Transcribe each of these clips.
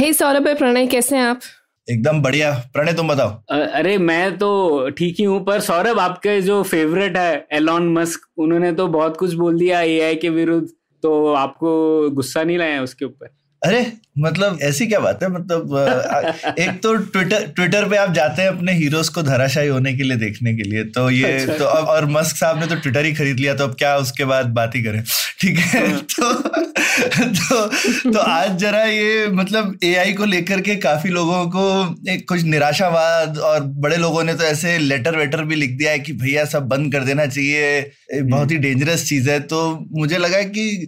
हे सौरभ है प्रणय, कैसे हैं आप? एकदम बढ़िया। प्रणय तुम बताओ। अरे मैं तो ठीक ही हूँ, पर सौरभ आपके जो फेवरेट है एलॉन मस्क, उन्होंने तो बहुत कुछ बोल दिया एआई के विरुद्ध, तो आपको गुस्सा नहीं लाया उसके ऊपर? अरे मतलब ऐसी क्या बात है, मतलब एक तो ट्विटर पे आप जाते हैं अपने हीरोज को धराशायी होने के लिए देखने के लिए, तो ये अच्छा। तो और मस्क साहब ने तो ट्विटर ही खरीद लिया, तो अब क्या उसके बाद बात ही करें, ठीक है। तो आज जरा ये मतलब एआई को लेकर के काफी लोगों को एक कुछ निराशावाद, और बड़े लोगों ने तो ऐसे लेटर वेटर भी लिख दिया है कि भैया सब बंद कर देना चाहिए, बहुत ही डेंजरस चीज है। तो मुझे लगा कि,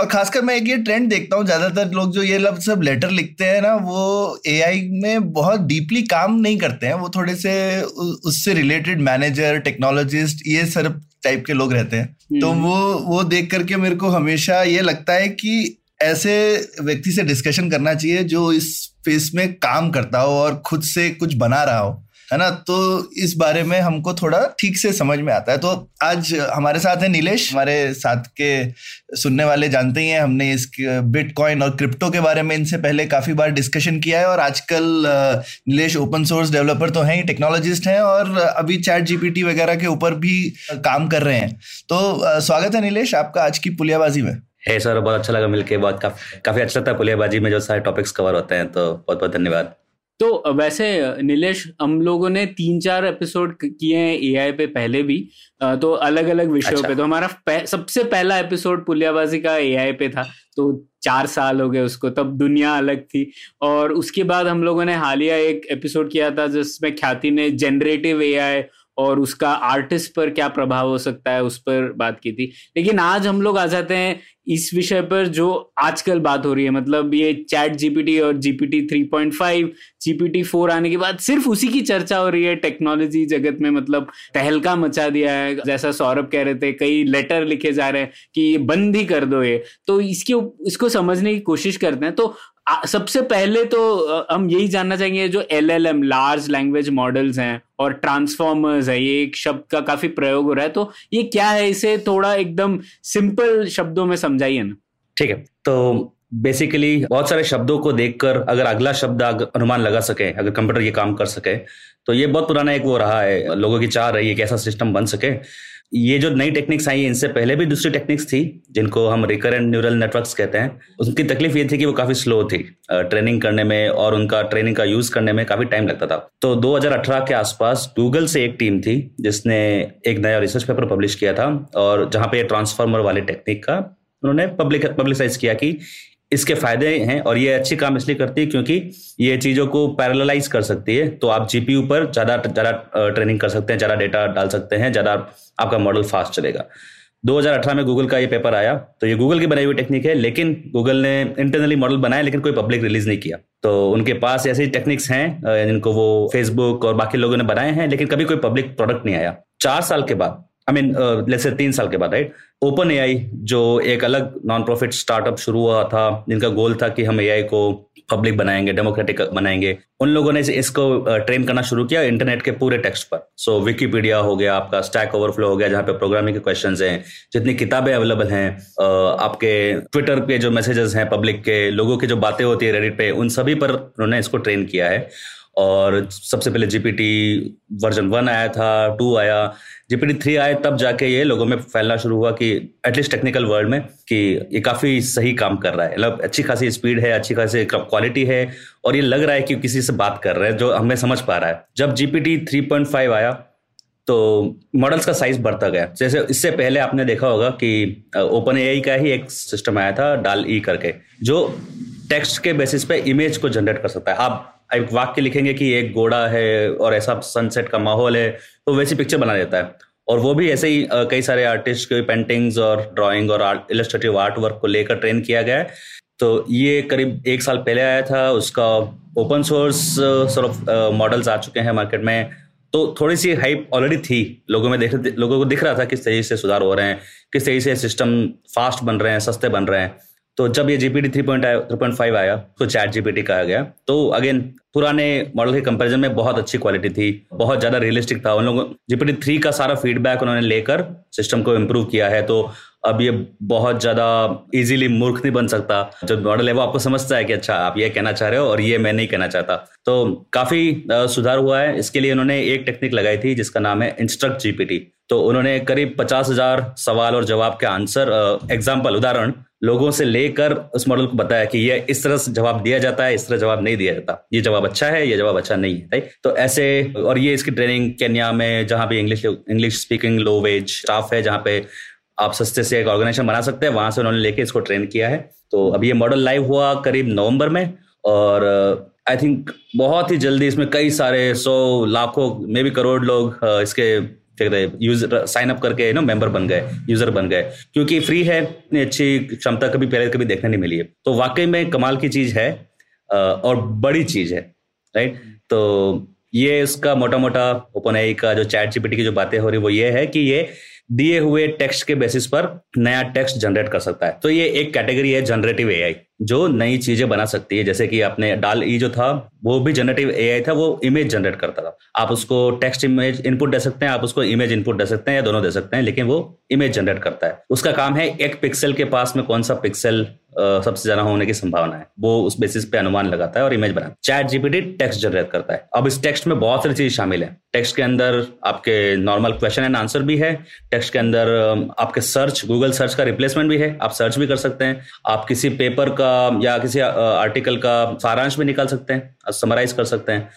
और खासकर मैं एक ये ट्रेंड देखता हूँ, ज्यादातर लोग जो ये सब लेटर लिखते हैं ना, वो एआई में बहुत डीपली काम नहीं करते हैं। वो थोड़े से उससे रिलेटेड मैनेजर, टेक्नोलॉजिस्ट, ये सब टाइप के लोग रहते हैं। तो वो देख करके मेरे को हमेशा ये लगता है कि ऐसे व्यक्ति से डिस्कशन करना चाहिए जो इस स्पेस में काम करता हो और खुद से कुछ बना रहा हो, है ना। तो इस बारे में हमको थोड़ा ठीक से समझ में आता है। तो आज हमारे साथ है नीलेश, हमारे साथ के सुनने वाले जानते ही हैं, हमने इस बिटकॉइन और क्रिप्टो के बारे में इनसे पहले काफ़ी बार डिस्कशन किया है। और आजकल नीलेश ओपन सोर्स डेवलपर तो हैं ही, टेक्नोलॉजिस्ट हैं, और अभी चैट जीपीटी वगैरह के ऊपर भी काम कर रहे हैं। तो स्वागत है नीलेश आपका आज की पुलियाबाजी में। है सर, बहुत अच्छा लगा मिलकर, बहुत काफ़ी अच्छा लगता है पुलियाबाजी में जो सारे टॉपिक्स कवर होते हैं, तो बहुत बहुत धन्यवाद। तो वैसे नीलेश, हम लोगों ने 3-4 एपिसोड किए हैं एआई पे पहले भी, तो अलग अलग विषयों पे। तो हमारा सबसे पहला एपिसोड पुलियाबाजी का एआई पे था, तो 4 साल हो गए उसको, तब दुनिया अलग थी। और उसके बाद हम लोगों ने हालिया एक एपिसोड किया था जिसमें ख्याति ने जेनरेटिव एआई और उसका आर्टिस्ट पर क्या प्रभाव हो सकता है उस पर बात की थी। लेकिन आज हम लोग आ जाते हैं इस विषय पर जो आजकल बात हो रही है, मतलब ये चैट जीपीटी और GPT-3.5, GPT-4 आने के बाद सिर्फ उसी की चर्चा हो रही है। टेक्नोलॉजी जगत में मतलब तहलका मचा दिया है। जैसा सौरभ कह रहे थे, कई लेटर लिखे जा रहे हैं कि ये बंद ही कर दो ये, तो इसको समझने की कोशिश करते हैं। तो सबसे पहले तो हम यही जानना चाहेंगे, जो LLM लार्ज लैंग्वेज मॉडल्स हैं और ट्रांसफॉर्मर्स है, ये एक शब्द का काफी प्रयोग हो रहा है, तो ये क्या है? इसे थोड़ा एकदम सिंपल शब्दों में समझाइए ना। ठीक है, तो बेसिकली बहुत सारे शब्दों को देखकर अगर अगला शब्द अनुमान लगा सके, अगर कंप्यूटर ये काम कर सके, तो ये बहुत पुराना एक वो रहा है, लोगों की चाह रही है कि ऐसा सिस्टम बन सके। ये जो नई टेक्निक्स आई है, इनसे पहले भी दूसरी टेक्निक्स थी जिनको हम रिकरेंट न्यूरल नेटवर्क्स कहते हैं। उनकी तकलीफ ये थी कि वो काफ़ी स्लो थी ट्रेनिंग करने में, और उनका ट्रेनिंग का यूज़ करने में काफ़ी टाइम लगता था। तो 2018 के आसपास गूगल से एक टीम थी जिसने एक नया रिसर्च पेपर पब्लिश किया था, और जहाँ पे ट्रांसफार्मर वाली टेक्निक का उन्होंने पब्लिसाइज किया कि इसके फायदे हैं, और ये अच्छी काम इसलिए करती है क्योंकि ये चीज़ों को पैरेललाइज कर सकती है। तो आप जीपीयू पर ज़्यादा ट्रेनिंग कर सकते हैं, ज़्यादा डेटा डाल सकते हैं, ज़्यादा आपका मॉडल फास्ट चलेगा। 2018 में गूगल का ये पेपर आया, तो ये गूगल की बनाई हुई टेक्निक है, लेकिन गूगल ने इंटरनली मॉडल बनाया लेकिन कोई पब्लिक रिलीज नहीं किया। तो उनके पास ऐसी टेक्निक्स हैं जिनको वो फेसबुक और बाकी लोगों ने बनाए हैं, लेकिन कभी कोई पब्लिक प्रोडक्ट नहीं आया। 4 साल के बाद, आई मीन जैसे 3 साल के बाद, राइट, ओपन एआई जो एक अलग नॉन प्रॉफिट स्टार्टअप शुरू हुआ था जिनका गोल था कि हम एआई को पब्लिक बनाएंगे, डेमोक्रेटिक बनाएंगे, उन लोगों ने इसको ट्रेन करना शुरू किया इंटरनेट के पूरे टेक्स्ट पर। सो विकिपीडिया हो गया, आपका स्टैक ओवरफ्लो हो गया जहाँ पे प्रोग्रामिंग के क्वेश्चंस हैं, जितनी किताबें अवेलेबल हैं, आपके ट्विटर पे जो मैसेजेस हैं पब्लिक के, लोगों की जो बातें होती है रेडिट पे, उन सभी पर उन्होंने इसको ट्रेन किया है। और सबसे पहले GPT वर्जन 1 आया था, 2 आया, GPT-3 आया, तब जाके ये लोगों में फैलना शुरू हुआ कि एटलीस्ट टेक्निकल वर्ल्ड में कि ये काफ़ी सही काम कर रहा है, मतलब अच्छी खासी स्पीड है, अच्छी खासी क्वालिटी है, और ये लग रहा है कि किसी से बात कर रहे हैं जो हमें समझ पा रहा है। जब GPT-3.5 आया तो मॉडल्स का साइज बढ़ता गया। जैसे इससे पहले आपने देखा होगा कि ओपन एआई का ही एक सिस्टम आया था DALL-E करके, जो टेक्स्ट के बेसिस पे इमेज को जनरेट कर सकता है। आप एक वाक्य लिखेंगे कि एक घोड़ा है और ऐसा सनसेट का माहौल है, तो वैसी पिक्चर बना देता है। और वो भी ऐसे ही कई सारे आर्टिस्ट के पेंटिंग्स और ड्राइंग और इलस्ट्रेटिव आर्ट वर्क को लेकर ट्रेन किया गया है। तो ये करीब एक साल पहले आया था, उसका open source sort of models आ चुके हैं मार्केट में, तो थोड़ी सी हाइप ऑलरेडी थी लोगों में, लोगों को दिख रहा था किस तरीके से सुधार हो रहे हैं, किस तरीके से सिस्टम फास्ट बन रहे हैं, सस्ते बन रहे हैं। तो जब ये GPT-3.5 आया तो चैट जीपीटी कहा गया, तो अगेन पुराने मॉडल के कंपैरिजन में बहुत अच्छी क्वालिटी थी, बहुत ज़्यादा रियलिस्टिक था। उन लोगों GPT-3 का सारा फीडबैक उन्होंने लेकर सिस्टम को इम्प्रूव किया है, तो अब ये बहुत ज़्यादा इजीली मूर्ख नहीं बन सकता। जो मॉडल है वो आपको समझता है कि अच्छा आप ये कहना चाह रहे हो और ये मैं नहीं कहना चाहता। तो काफ़ी सुधार हुआ है। इसके लिए उन्होंने एक टेक्निक लगाई थी जिसका नाम है इंस्ट्रक्ट जीपीटी। तो उन्होंने करीब 50,000 सवाल और जवाब के आंसर, एग्जाम्पल, उदाहरण लोगों से लेकर उस मॉडल को बताया कि ये इस तरह से जवाब दिया जाता है, इस तरह जवाब नहीं दिया जाता, ये जवाब अच्छा है, ये जवाब अच्छा नहीं है, राइट। तो ऐसे, और ये इसकी ट्रेनिंग केन्या में, जहाँ पे English speaking low wage staff है, जहाँ पे आप सस्ते से एक ऑर्गेनाइजेशन बना सकते हैं, वहां से उन्होंने लेके इसको ट्रेन किया है। तो अब ये मॉडल लाइव हुआ करीब नवंबर में, और आई थिंक बहुत ही जल्दी इसमें कई सारे 100 लाखों मे बी करोड़ लोग इसके यूजर साइन अप करके मेंबर बन गए, यूजर बन गए, क्योंकि फ्री है। इतनी अच्छी क्षमता कभी पहले कभी देखने नहीं मिली है, तो वाकई में कमाल की चीज है और बड़ी चीज है, राइट। तो ये इसका मोटा मोटा OpenAI का जो चैट जीपीटी की जो बातें हो रही वो ये है कि ये दिए हुए टेक्स्ट के बेसिस पर नया टेक्स्ट जनरेट कर सकता है। तो ये एक कैटेगरी है जनरेटिव एआई, जो नई चीजें बना सकती है। जैसे कि आपने DALL-E जो था वो भी जनरेटिव एआई था, वो इमेज जनरेट करता था। आप उसको टेक्स्ट इमेज इनपुट दे सकते हैं, आप उसको इमेज इनपुट दे सकते हैं, या दोनों दे सकते हैं, लेकिन वो इमेज जनरेट करता है। उसका काम है एक पिक्सल के पास में कौन सा पिक्सल सबसे ज्यादा होने की संभावना है, वो उस बेसिस पे अनुमान लगाता है और इमेज बनाता है। चैट जीपीटी टेक्स्ट जनरेट करता है। अब इस टेक्स्ट में बहुत सारी चीज शामिल है। टेक्स्ट के अंदर आपके नॉर्मल क्वेश्चन एंड आंसर भी है, टेक्स्ट के अंदर आपके सर्च, गूगल सर्च का रिप्लेसमेंट भी है, आप सर्च भी कर सकते हैं, आप किसी पेपर का या किसी आर्टिकल का सारांश भी निकाल सकते हैं, समराइज कर सकते हैं।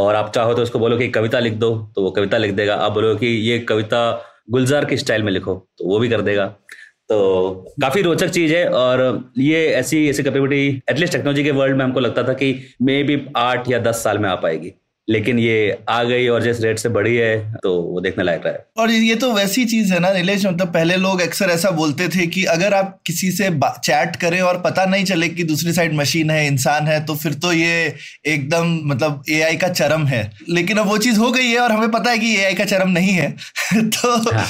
और आप चाहो तो उसको बोलो कि कविता लिख दो तो वो कविता लिख देगा, आप बोलो कि ये कविता गुलजार की स्टाइल में लिखो तो वो भी कर देगा। तो काफी रोचक चीज है, और ये ऐसी कैपेबिलिटी एटलीस्ट टेक्नोलॉजी के वर्ल्ड में हमको लगता था कि मे बी 8 या 10 साल में आ पाएगी, लेकिन ये आ गई और जिस रेट से बढ़ी है तो वो देखने लायक है। और ये तो वैसी चीज है ना नीलेश, मतलब पहले लोग अक्सर ऐसा बोलते थे कि अगर आप किसी से चैट करें और पता नहीं चले कि दूसरी साइड मशीन है इंसान है तो फिर तो ये एकदम मतलब एआई का चरम है, लेकिन अब वो चीज हो गई है और हमें पता है कि एआई का चरम नहीं है। तो हाँ।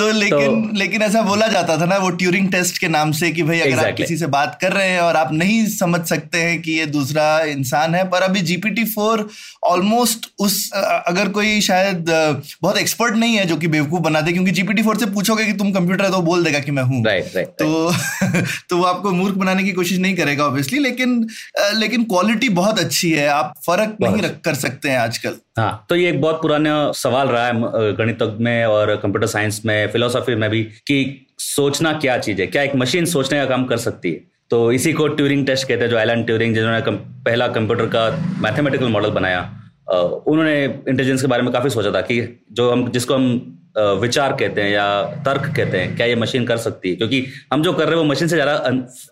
तो लेकिन ऐसा बोला जाता था ना वो ट्यूरिंग टेस्ट के नाम से कि भाई अगर आप किसी से बात कर रहे हैं और आप नहीं समझ सकते हैं कि ये दूसरा इंसान है। पर अभी GPT-4 ऑलमोस्ट उस, अगर कोई शायद बहुत एक्सपर्ट नहीं है जो कि बेवकूफ बना दे, क्योंकि GPT-4 से पूछोगे कि तुम कंप्यूटर है तो बोल देगा कि मैं हूँ, तो वो आपको मूर्ख बनाने की कोशिश नहीं करेगा ऑब्वियसली, लेकिन क्वालिटी बहुत अच्छी है, आप फर्क नहीं कर सकते हैं आजकल। हाँ, तो ये एक बहुत पुराना सवाल रहा है गणितज्ञ में और कंप्यूटर साइंस में, फिलोसॉफी में भी, कि सोचना क्या चीज है, क्या एक मशीन सोचने का काम कर सकती है। तो इसी को ट्यूरिंग टेस्ट कहते हैं, जो एलन ट्यूरिंग जिन्होंने पहला कंप्यूटर का मैथमेटिकल मॉडल बनाया, उन्होंने इंटेलिजेंस के बारे में काफी सोचा था कि जिसको हम विचार कहते हैं या तर्क कहते हैं, क्या ये मशीन कर सकती है, क्योंकि हम जो कर रहे हैं वो मशीन से ज्यादा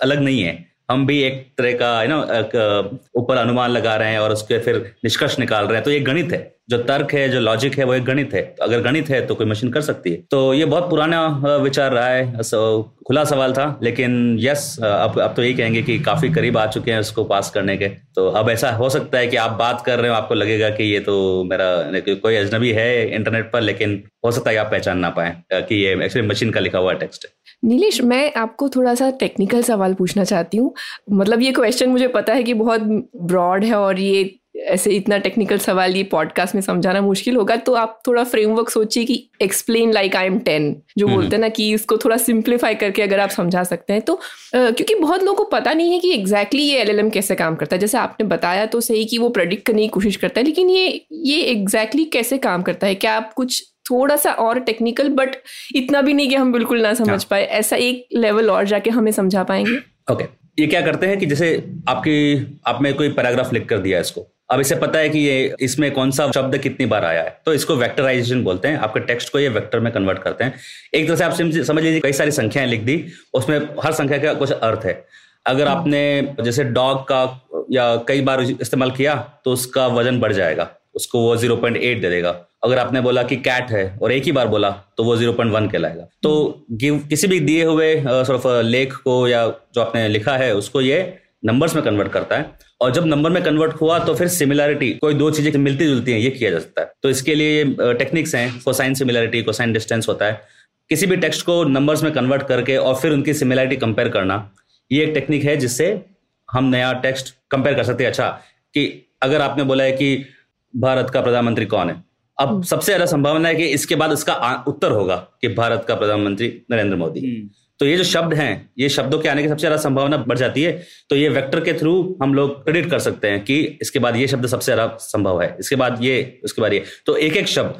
अलग नहीं है, हम भी एक तरह का ऊपर अनुमान लगा रहे हैं और उसके फिर निष्कर्ष निकाल रहे हैं। तो ये गणित है, जो तर्क है, जो लॉजिक है, वो एक गणित है। तो अगर गणित है तो कोई मशीन कर सकती है। तो ये बहुत पुराना विचार रहा है, खुला सवाल था, लेकिन यस अब तो यही कहेंगे कि काफी करीब आ चुके हैं उसको पास करने के। तो अब ऐसा हो सकता है कि आप बात कर रहे हो, आपको लगेगा कि ये तो मेरा कोई अजनबी है इंटरनेट पर, लेकिन हो सकता है कि आप पहचान ना पाए कि ये एक्चुअली मशीन का लिखा हुआ टेक्स्ट है। नीलेश, मैं आपको थोड़ा सा टेक्निकल सवाल पूछना चाहती हूँ। मतलब ये क्वेश्चन मुझे पता है कि बहुत ब्रॉड है और ये ऐसे इतना टेक्निकल सवाल ये पॉडकास्ट में समझाना मुश्किल होगा, तो आप थोड़ा फ्रेमवर्क सोचिए कि एक्सप्लेन लाइक आई एम 10 जो बोलते हैं ना, कि इसको थोड़ा सिंप्लीफाई करके अगर आप समझा सकते हैं तो क्योंकि बहुत लोगों को पता नहीं है कि एग्जैक्टली ये LLM कैसे काम करता है। जैसे आपने बताया तो सही कि वो प्रेडिक्ट करने की कोशिश करता है, लेकिन ये एग्जैक्टली कैसे काम करता है? क्या आप कुछ थोड़ा सा और टेक्निकल, बट इतना भी नहीं कि हम बिल्कुल ना समझ पाए, ऐसा एक लेवल और जाके हमें समझा पाएंगे? ओके, ये क्या करते हैं कि जैसे आपने कोई पैराग्राफ लिख कर दिया इसको, अब इसे पता है कि ये इसमें कौन सा शब्द कितनी बार आया है, तो इसको वेक्टराइजेशन बोलते हैं। आपके टेक्स्ट को ये वेक्टर में कन्वर्ट करते हैं। एक तरह से आप समझ लीजिए कई सारी संख्याएं लिख दी, उसमें हर संख्या का कुछ अर्थ है। अगर आपने जैसे डॉग का या कई बार इस्तेमाल किया तो उसका वजन बढ़ जाएगा, उसको वो 0.8 दे देगा। अगर आपने बोला कि कैट है और एक ही बार बोला तो वो 0.1 कहलाएगा। तो किसी भी दिए हुए लेख को या जो आपने लिखा है उसको ये नंबर्स में कन्वर्ट करता है, और जब नंबर में कन्वर्ट हुआ तो फिर सिमिलरिटी, कोई दो चीजें मिलती जुलती हैं, ये किया जा सकता है। तो इसके लिए टेक्निक्स हैं, कोसाइन सिमिलरिटी, कोसाइन डिस्टेंस होता है, किसी भी टेक्स्ट को नंबर्स में कन्वर्ट करके और फिर उनकी सिमिलरिटी कंपेयर करना, ये एक टेक्निक है जिससे हम नया टेक्स्ट कंपेयर कर सकते हैं। अच्छा, कि अगर आपने बोला है कि भारत का प्रधानमंत्री कौन है, अब सबसे ज्यादा संभावना है कि इसके बाद इसका उत्तर होगा कि भारत का प्रधानमंत्री नरेंद्र मोदी। तो ये जो शब्द हैं, ये शब्दों के आने की सबसे ज्यादा संभावना बढ़ जाती है। तो ये वेक्टर के थ्रू हम लोग प्रेडिक्ट कर सकते हैं कि इसके बाद ये शब्द सबसे ज्यादा संभव है, इसके बाद ये, उसके बाद ये। तो एक एक शब्द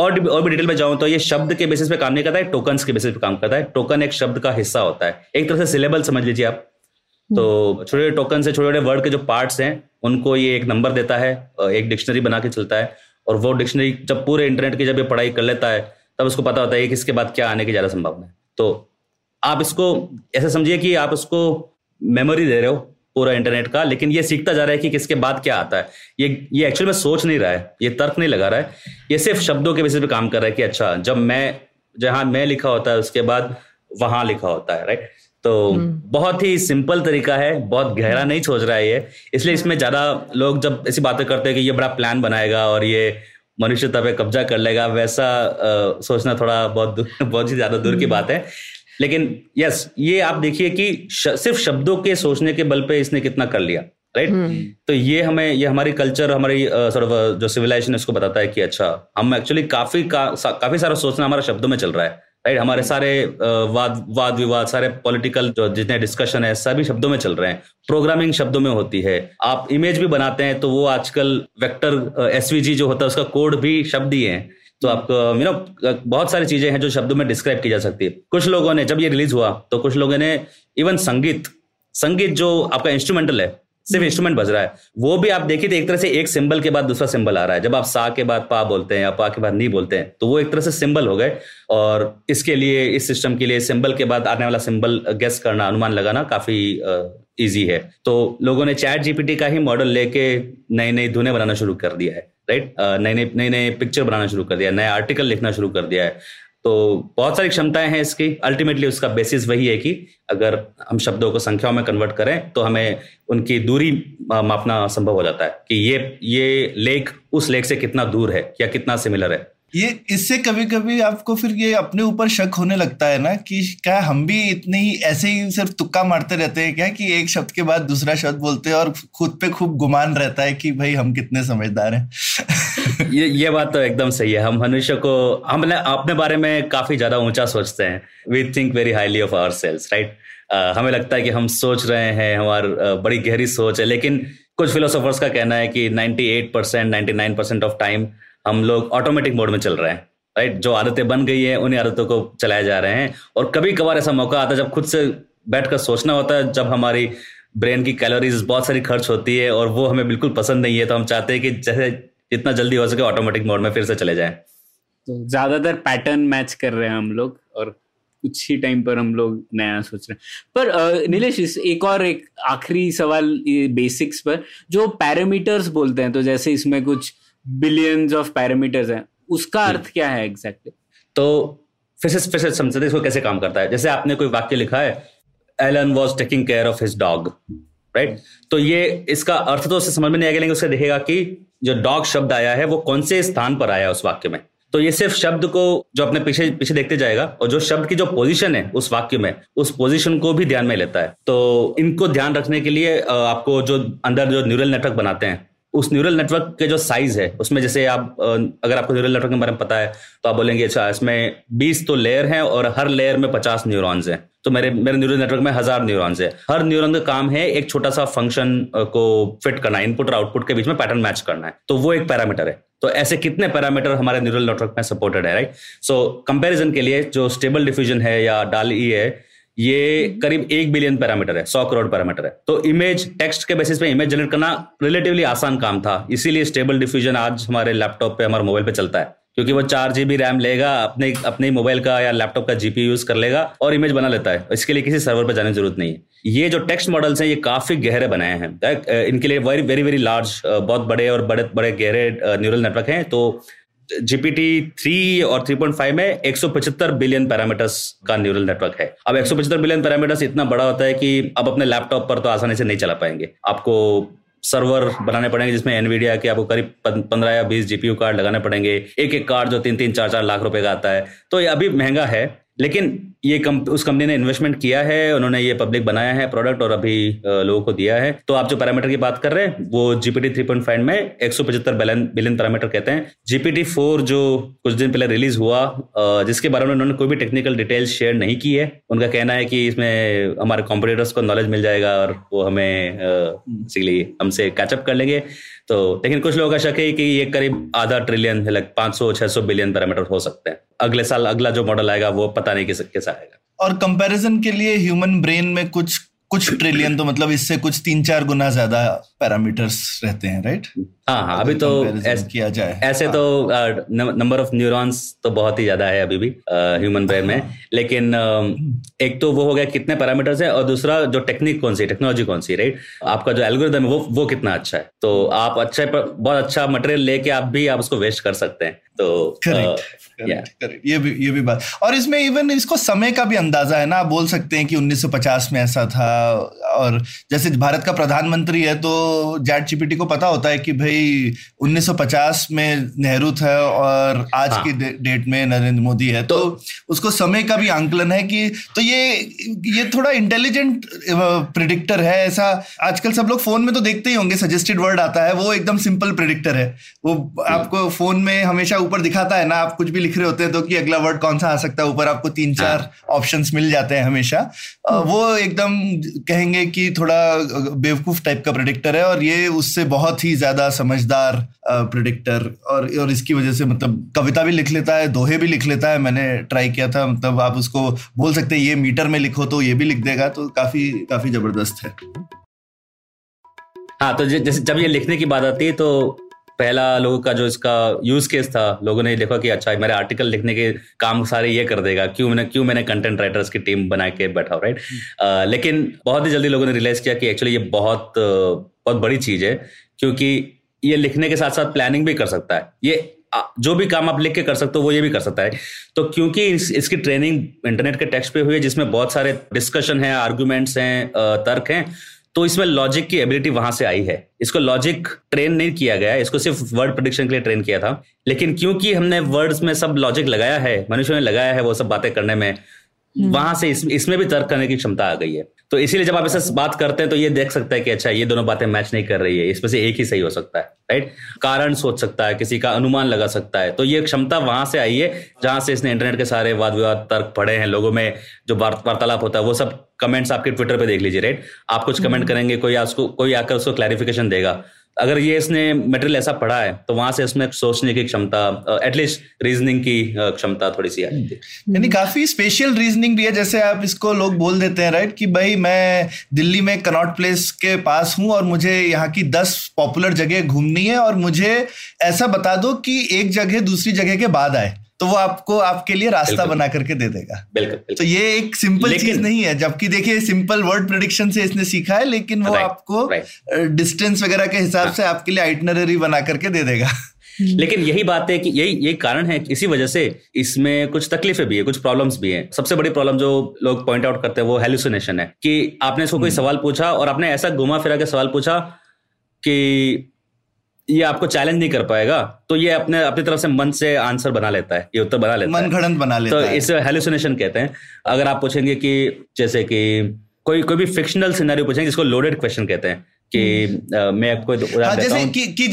और भी डिटेल में जाऊं तो ये शब्द के बेसिस पे काम नहीं करता है, टोकन के बेसिस पे काम करता है। टोकन एक शब्द का हिस्सा होता है, एक तरह से सिलेबल समझ लीजिए आप। तो छोटे छोटे टोकन से छोटे छोटे वर्ड के जो पार्ट्स हैं उनको ये एक नंबर देता है, एक डिक्शनरी बना के चलता है, और वो डिक्शनरी जब पूरे इंटरनेट की जब ये पढ़ाई कर लेता है तब उसको पता होता है कि इसके बाद क्या आने की ज्यादा संभावना है। तो आप इसको ऐसे समझिए कि आप उसको मेमोरी दे रहे हो पूरा इंटरनेट का, लेकिन ये सीखता जा रहा है कि किसके बाद क्या आता है। ये एक्चुअल में सोच नहीं रहा है, ये तर्क नहीं लगा रहा है, ये सिर्फ शब्दों के बेसिस पे काम कर रहा है कि अच्छा, जब मैं जहां मैं लिखा होता है उसके बाद वहां लिखा होता है, राइट। तो बहुत ही सिंपल तरीका है, बहुत गहरा नहीं सोच रहा है ये, इसलिए इसमें ज्यादा लोग जब ऐसी बातें करते हैं कि ये बड़ा प्लान बनाएगा और ये मनुष्यता पे कब्जा कर लेगा, वैसा सोचना थोड़ा बहुत ही ज्यादा दूर की बात है। लेकिन यस, ये आप देखिए कि सिर्फ शब्दों के सोचने के बल पे इसने कितना कर लिया, राइट। तो ये हमें, ये हमारी कल्चर, हमारी जो सिविलाइजेशन है उसको बताता है कि अच्छा, हम एक्चुअली काफी सारा सोचना हमारा शब्दों में चल रहा है, राइट। हमारे सारे वाद विवाद, सारे पॉलिटिकल जो जितने डिस्कशन है सभी शब्दों में चल रहे हैं, प्रोग्रामिंग शब्दों में होती है, आप इमेज भी बनाते हैं तो वो आजकल वेक्टर एसवीजी जो होता है उसका कोड भी शब्द ही है। तो आपको बहुत सारी चीजें हैं जो शब्दों में डिस्क्राइब की जा सकती है। कुछ लोगों ने, जब ये रिलीज हुआ तो कुछ लोगों ने इवन संगीत जो आपका इंस्ट्रूमेंटल है, सिर्फ इंस्ट्रूमेंट बज रहा है, वो भी आप देखिए तो एक तरह से एक सिंबल के बाद दूसरा सिंबल आ रहा है। जब आप सा के बाद पा बोलते हैं या पा के बाद नी बोलते हैं तो वो एक तरह से सिंबल हो गए। और इसके लिए, इस सिस्टम के लिए, सिंबल के बाद आने वाला सिंबल गेस करना, अनुमान लगाना काफी इजी है। तो लोगों ने चैट जीपीटी का ही मॉडल लेके नई नई धुनें बनाना शुरू कर दिया है, राइट। नए पिक्चर बनाना शुरू कर दिया है, नया आर्टिकल लिखना शुरू कर दिया है। तो बहुत सारी क्षमताएं हैं इसकी। अल्टीमेटली उसका बेसिस वही है कि अगर हम शब्दों को संख्याओं में कन्वर्ट करें तो हमें उनकी दूरी मापना संभव हो जाता है कि ये लेख उस लेख से कितना दूर है या कितना सिमिलर है। ये इससे कभी कभी आपको फिर ये अपने ऊपर शक होने लगता है ना कि क्या हम भी इतने ही ऐसे ही सिर्फ तुक्का मारते रहते हैं क्या, कि एक शब्द के बाद दूसरा शब्द बोलते हैं, और खुद पे खूब गुमान रहता है कि भाई हम कितने समझदार हैं। ये बात तो एकदम सही है। हम हमेशा को अपने बारे में काफी ज्यादा ऊंचा सोचते हैं। We think very highly of our sales, right. हमें लगता है कि हम सोच रहे हैं, हमारी बड़ी गहरी सोच है, लेकिन कुछ फिलोसोफर्स का कहना है कि 98% 99% ऑफ टाइम हम लोग ऑटोमेटिक मोड में चल रहे हैं, राइट। जो आदतें बन गई हैं उन्हीं आदतों को चलाए जा रहे हैं, और कभी कभार ऐसा मौका आता है जब खुद से बैठकर सोचना होता है, जब हमारी ब्रेन की कैलोरीज बहुत सारी खर्च होती है और वो हमें बिल्कुल पसंद नहीं है। तो हम चाहते हैं कि जैसे जितना जल्दी हो सके ऑटोमेटिक मोड में फिर से चले जाएं। तो ज्यादातर पैटर्न मैच कर रहे हैं हम लोग, और कुछ ही टाइम पर हम लोग नया सोच रहे हैं। पर नीलेश, एक आखिरी सवाल बेसिक्स पर, जो पैरामीटर्स बोलते हैं, तो जैसे इसमें कुछ बिलियंस ऑफ पैरामीटर्स हैं, उसका अर्थ क्या है एग्जैक्टली? तो फिर से समझते हैं इसको कैसे काम करता है। जैसे आपने कोई वाक्य लिखा है, Elon was taking care of his dog, right. तो ये इसका अर्थ तो उसे समझ में नहीं आएगा, लेकिन उसे देखेगा कि जो डॉग शब्द आया है वो कौन से स्थान पर आया उस वाक्य में। तो ये सिर्फ शब्द को जो अपने पीछे पीछे देखते जाएगा, और जो शब्द की जो पोजीशन है उस वाक्य में, उस पोजीशन को भी ध्यान में लेता है। तो इनको ध्यान रखने के लिए आपको जो अंदर जो न्यूरल नेटवर्क बनाते हैं, उस न्यूरल नेटवर्क के जो साइज है उसमें, जैसे आप अगर आपको न्यूरल नेटवर्क के बारे में पता है तो आप बोलेंगे अच्छा, इसमें 20 तो लेयर हैं और हर लेयर में 50 न्यूरॉन्स हैं, तो मेरे न्यूरल नेटवर्क में 1000 न्यूरॉन्स हैं। हर न्यूरॉन का काम है एक छोटा सा फंक्शन को फिट करना, इनपुट और आउटपुट के बीच में पैटर्न मैच करना है। तो वो एक पैरामीटर है। तो ऐसे कितने पैरामीटर हमारे न्यूरल नेटवर्क में सपोर्टेड है, राइट। सो कंपेरिजन के लिए जो स्टेबल डिफ्यूजन है या DALL-E है, ये करीब 1 बिलियन पैरामीटर है, 100 करोड़ पैरामीटर है। तो इमेज, टेक्स्ट के बेसिस पे इमेज जनरेट करना रिलेटिवली आसान काम था, इसीलिए स्टेबल डिफ्यूजन आज हमारे लैपटॉप पे, हमारे मोबाइल पे चलता है, क्योंकि वो 4 GB रैम लेगा, अपने मोबाइल का या लैपटॉप का जीपीयू यूज कर लेगा और इमेज बना लेता है। इसके लिए किसी सर्वर पर जाने की जरूरत नहीं है। ये जो टेक्स्ट मॉडल्स हैं ये काफी गहरे बनाए हैं, इनके लिए वेरी वेरी वेरी लार्ज, बहुत बड़े और बड़े बड़े गहरे न्यूरल नेटवर्क हैं। तो GPT-3 और 3.5 में 175 बिलियन पैरामीटर्स का न्यूरल नेटवर्क है। अब 175 बिलियन पैरामीटर्स इतना बड़ा होता है कि अब अपने लैपटॉप पर तो आसानी से नहीं चला पाएंगे, आपको सर्वर बनाने पड़ेंगे जिसमें Nvidia के आपको करीब 15 या 20 जीपीयू कार्ड लगाने पड़ेंगे, एक एक कार्ड जो 3-4 लाख रुपए का आता है। तो ये अभी महंगा है, लेकिन ये उस कंपनी ने इन्वेस्टमेंट किया है, उन्होंने ये पब्लिक बनाया है प्रोडक्ट और अभी लोगों को दिया है। तो आप जो पैरामीटर की बात कर रहे हैं वो GPT-3.5 में 175 बिलियन पैरामीटर कहते हैं। GPT-4 जो कुछ दिन पहले रिलीज हुआ, जिसके बारे में उन्होंने कोई भी टेक्निकल डिटेल शेयर नहीं की है। उनका कहना है कि इसमें हमारे कॉम्पिटिटर्स को नॉलेज मिल जाएगा और वो हमें हमसे कैचअप कर लेंगे। तो लेकिन कुछ लोगों का शक है कि ये करीब आधा ट्रिलियन है, 500-600 बिलियन पैरामीटर हो सकते हैं। अगले साल अगला जो मॉडल आएगा वो पता नहीं कैसा आएगा। और कंपैरिजन के लिए ह्यूमन ब्रेन में कुछ ट्रिलियन तो मतलब इससे कुछ 3-4 गुना ज्यादा पैरामीटर्स रहते हैं, राइट? हाँ, अभी तो किया जाए ऐसे तो नंबर ऑफ न्यूरॉन्स तो बहुत ही ज्यादा है अभी भी ह्यूमन ब्रेन में। लेकिन एक तो वो हो गया कितने पैरामीटर्स है, और दूसरा जो टेक्नोलॉजी कौन सी, राइट? आपका जो एल्गोरिदम है वो कितना अच्छा है। तो आप बहुत अच्छा मटेरियल लेके आप उसको वेस्ट कर सकते हैं। तो करेक्ट, ये भी बात। और इसमें इवन इसको समय का भी अंदाजा है ना, आप बोल सकते हैं कि 1950 में ऐसा था। और जैसे भारत का प्रधानमंत्री है तो चैट जीपीटी को पता होता है कि भाई 1950 में नेहरू था और आज की डेट में नरेंद्र मोदी है। तो उसको समय का भी आंकलन है कि तो ये थोड़ा इंटेलिजेंट प्रेडिक्टर है। ऐसा आजकल सब लोग फोन में तो देखते ही होंगे, सजेस्टेड वर्ड आता है, वो एकदम सिंपल प्रेडिक्टर है। वो आपको फोन में हमेशा ऊपर दिखाता है ना, आप कुछ भी लिख रहे होते हैं तो कि अगला वर्ड कौन सा आ सकता है, ऊपर आपको 3-4 ऑप्शंस मिल जाते हैं हमेशा। वो एकदम कहेंगे कि थोड़ा बेवकूफ टाइप का प्रेडिक्टर है, और ये उससे बहुत ही ज्यादा समझदार प्रेडिक्टर। और इसकी वजह से मतलब कविता भी लिख लेता है, दोहे भी लिख लेता है। मैंने ट्राई किया था, मतलब आप उसको बोल सकते हैं ये मीटर में लिखो तो ये भी लिख देगा। तो काफी जबरदस्त है। हाँ, तो जैसे जब ये लिखने की बात आती है तो पहला लोगों का जो इसका यूज केस था, लोगों ने देखा कि अच्छा मेरे आर्टिकल लिखने के काम सारे ये कर देगा, क्यों मैंने कंटेंट राइटर्स की टीम बना के बैठा, राइट? लेकिन बहुत ही जल्दी लोगों ने रियलाइज किया कि एक्चुअली ये बहुत बहुत बड़ी चीज है, क्योंकि ये लिखने के साथ साथ प्लानिंग भी कर सकता है। ये जो भी काम आप लिख के कर सकते हो वो ये भी कर सकता है। तो क्योंकि इसकी ट्रेनिंग इंटरनेट के टेक्स्ट पे हुई है, जिसमें बहुत सारे डिस्कशन है, आर्गुमेंट्स हैं, तर्क हैं, तो इसमें लॉजिक की एबिलिटी वहां से आई है। इसको लॉजिक ट्रेन नहीं किया गया, इसको सिर्फ वर्ड प्रेडिक्शन के लिए ट्रेन किया था। लेकिन क्योंकि हमने वर्ड्स में सब लॉजिक लगाया है, मनुष्यों ने लगाया है वो सब बातें करने में, वहां से इसमें भी तर्क करने की क्षमता आ गई है। तो इसीलिए जब आप ऐसे बात करते हैं तो ये देख सकता है कि अच्छा ये दोनों बातें मैच नहीं कर रही है, इसमें से एक ही सही हो सकता है, राइट? कारण सोच सकता है, किसी का अनुमान लगा सकता है। तो ये क्षमता वहां से आई है, जहां से इसने इंटरनेट के सारे वाद विवाद, तर्क पड़े हैं, लोगों में जो वार्तालाप होता है वो सब कमेंट्स आपके ट्विटर पे देख लीजिए, राइट? आप कुछ कमेंट करेंगे, कोई आकर उसको क्लैरिफिकेशन देगा। अगर ये इसने मटेरियल ऐसा पढ़ा है तो वहां से इसमें सोचने की क्षमता, एटलीस्ट रीजनिंग की क्षमता थोड़ी सी आ जाती है। यानी काफी स्पेशल रीजनिंग भी है। जैसे आप इसको लोग बोल देते हैं, राइट, कि भाई मैं दिल्ली में कनॉट प्लेस के पास हूं और मुझे यहाँ की 10 पॉपुलर जगह घूमनी है, और मुझे ऐसा बता दो कि एक जगह दूसरी जगह के बाद आए, तो वो आपको आपके लिए रास्ता बना करके दे देगा। बिल्कुल। तो ये एक सिंपल चीज नहीं है, जबकि देखिए सिंपल वर्ड प्रेडिक्शन से इसने सीखा है, लेकिन वो आपको डिस्टेंस वगैरह के हिसाब से आपके लिए आइटनरी बना करके दे देगा। लेकिन यही बात है कि यही कारण है, इसी वजह से इसमें कुछ तकलीफें भी है, कुछ प्रॉब्लम्स भी हैं। सबसे बड़ी प्रॉब्लम जो लोग पॉइंट आउट करते हैं वो हेलुसिनेशन है, कि आपने इसको कोई सवाल पूछा और आपने ऐसा घुमा फिरा के सवाल पूछा कि ये आपको चैलेंज नहीं कर पाएगा, तो ये अपनी तरफ से मन से आंसर बना लेता है, ये उत्तर बना लेता है, मनगढ़ंत बना लेता है। तो इसे हेलुसिनेशन कहते हैं। अगर आप पूछेंगे कि जैसे कि कोई भी फिक्शनल सिनेरियो पूछेंगे, जिसको लोडेड क्वेश्चन कहते हैं, कि मैं आपको उदाहरण देता हूं कि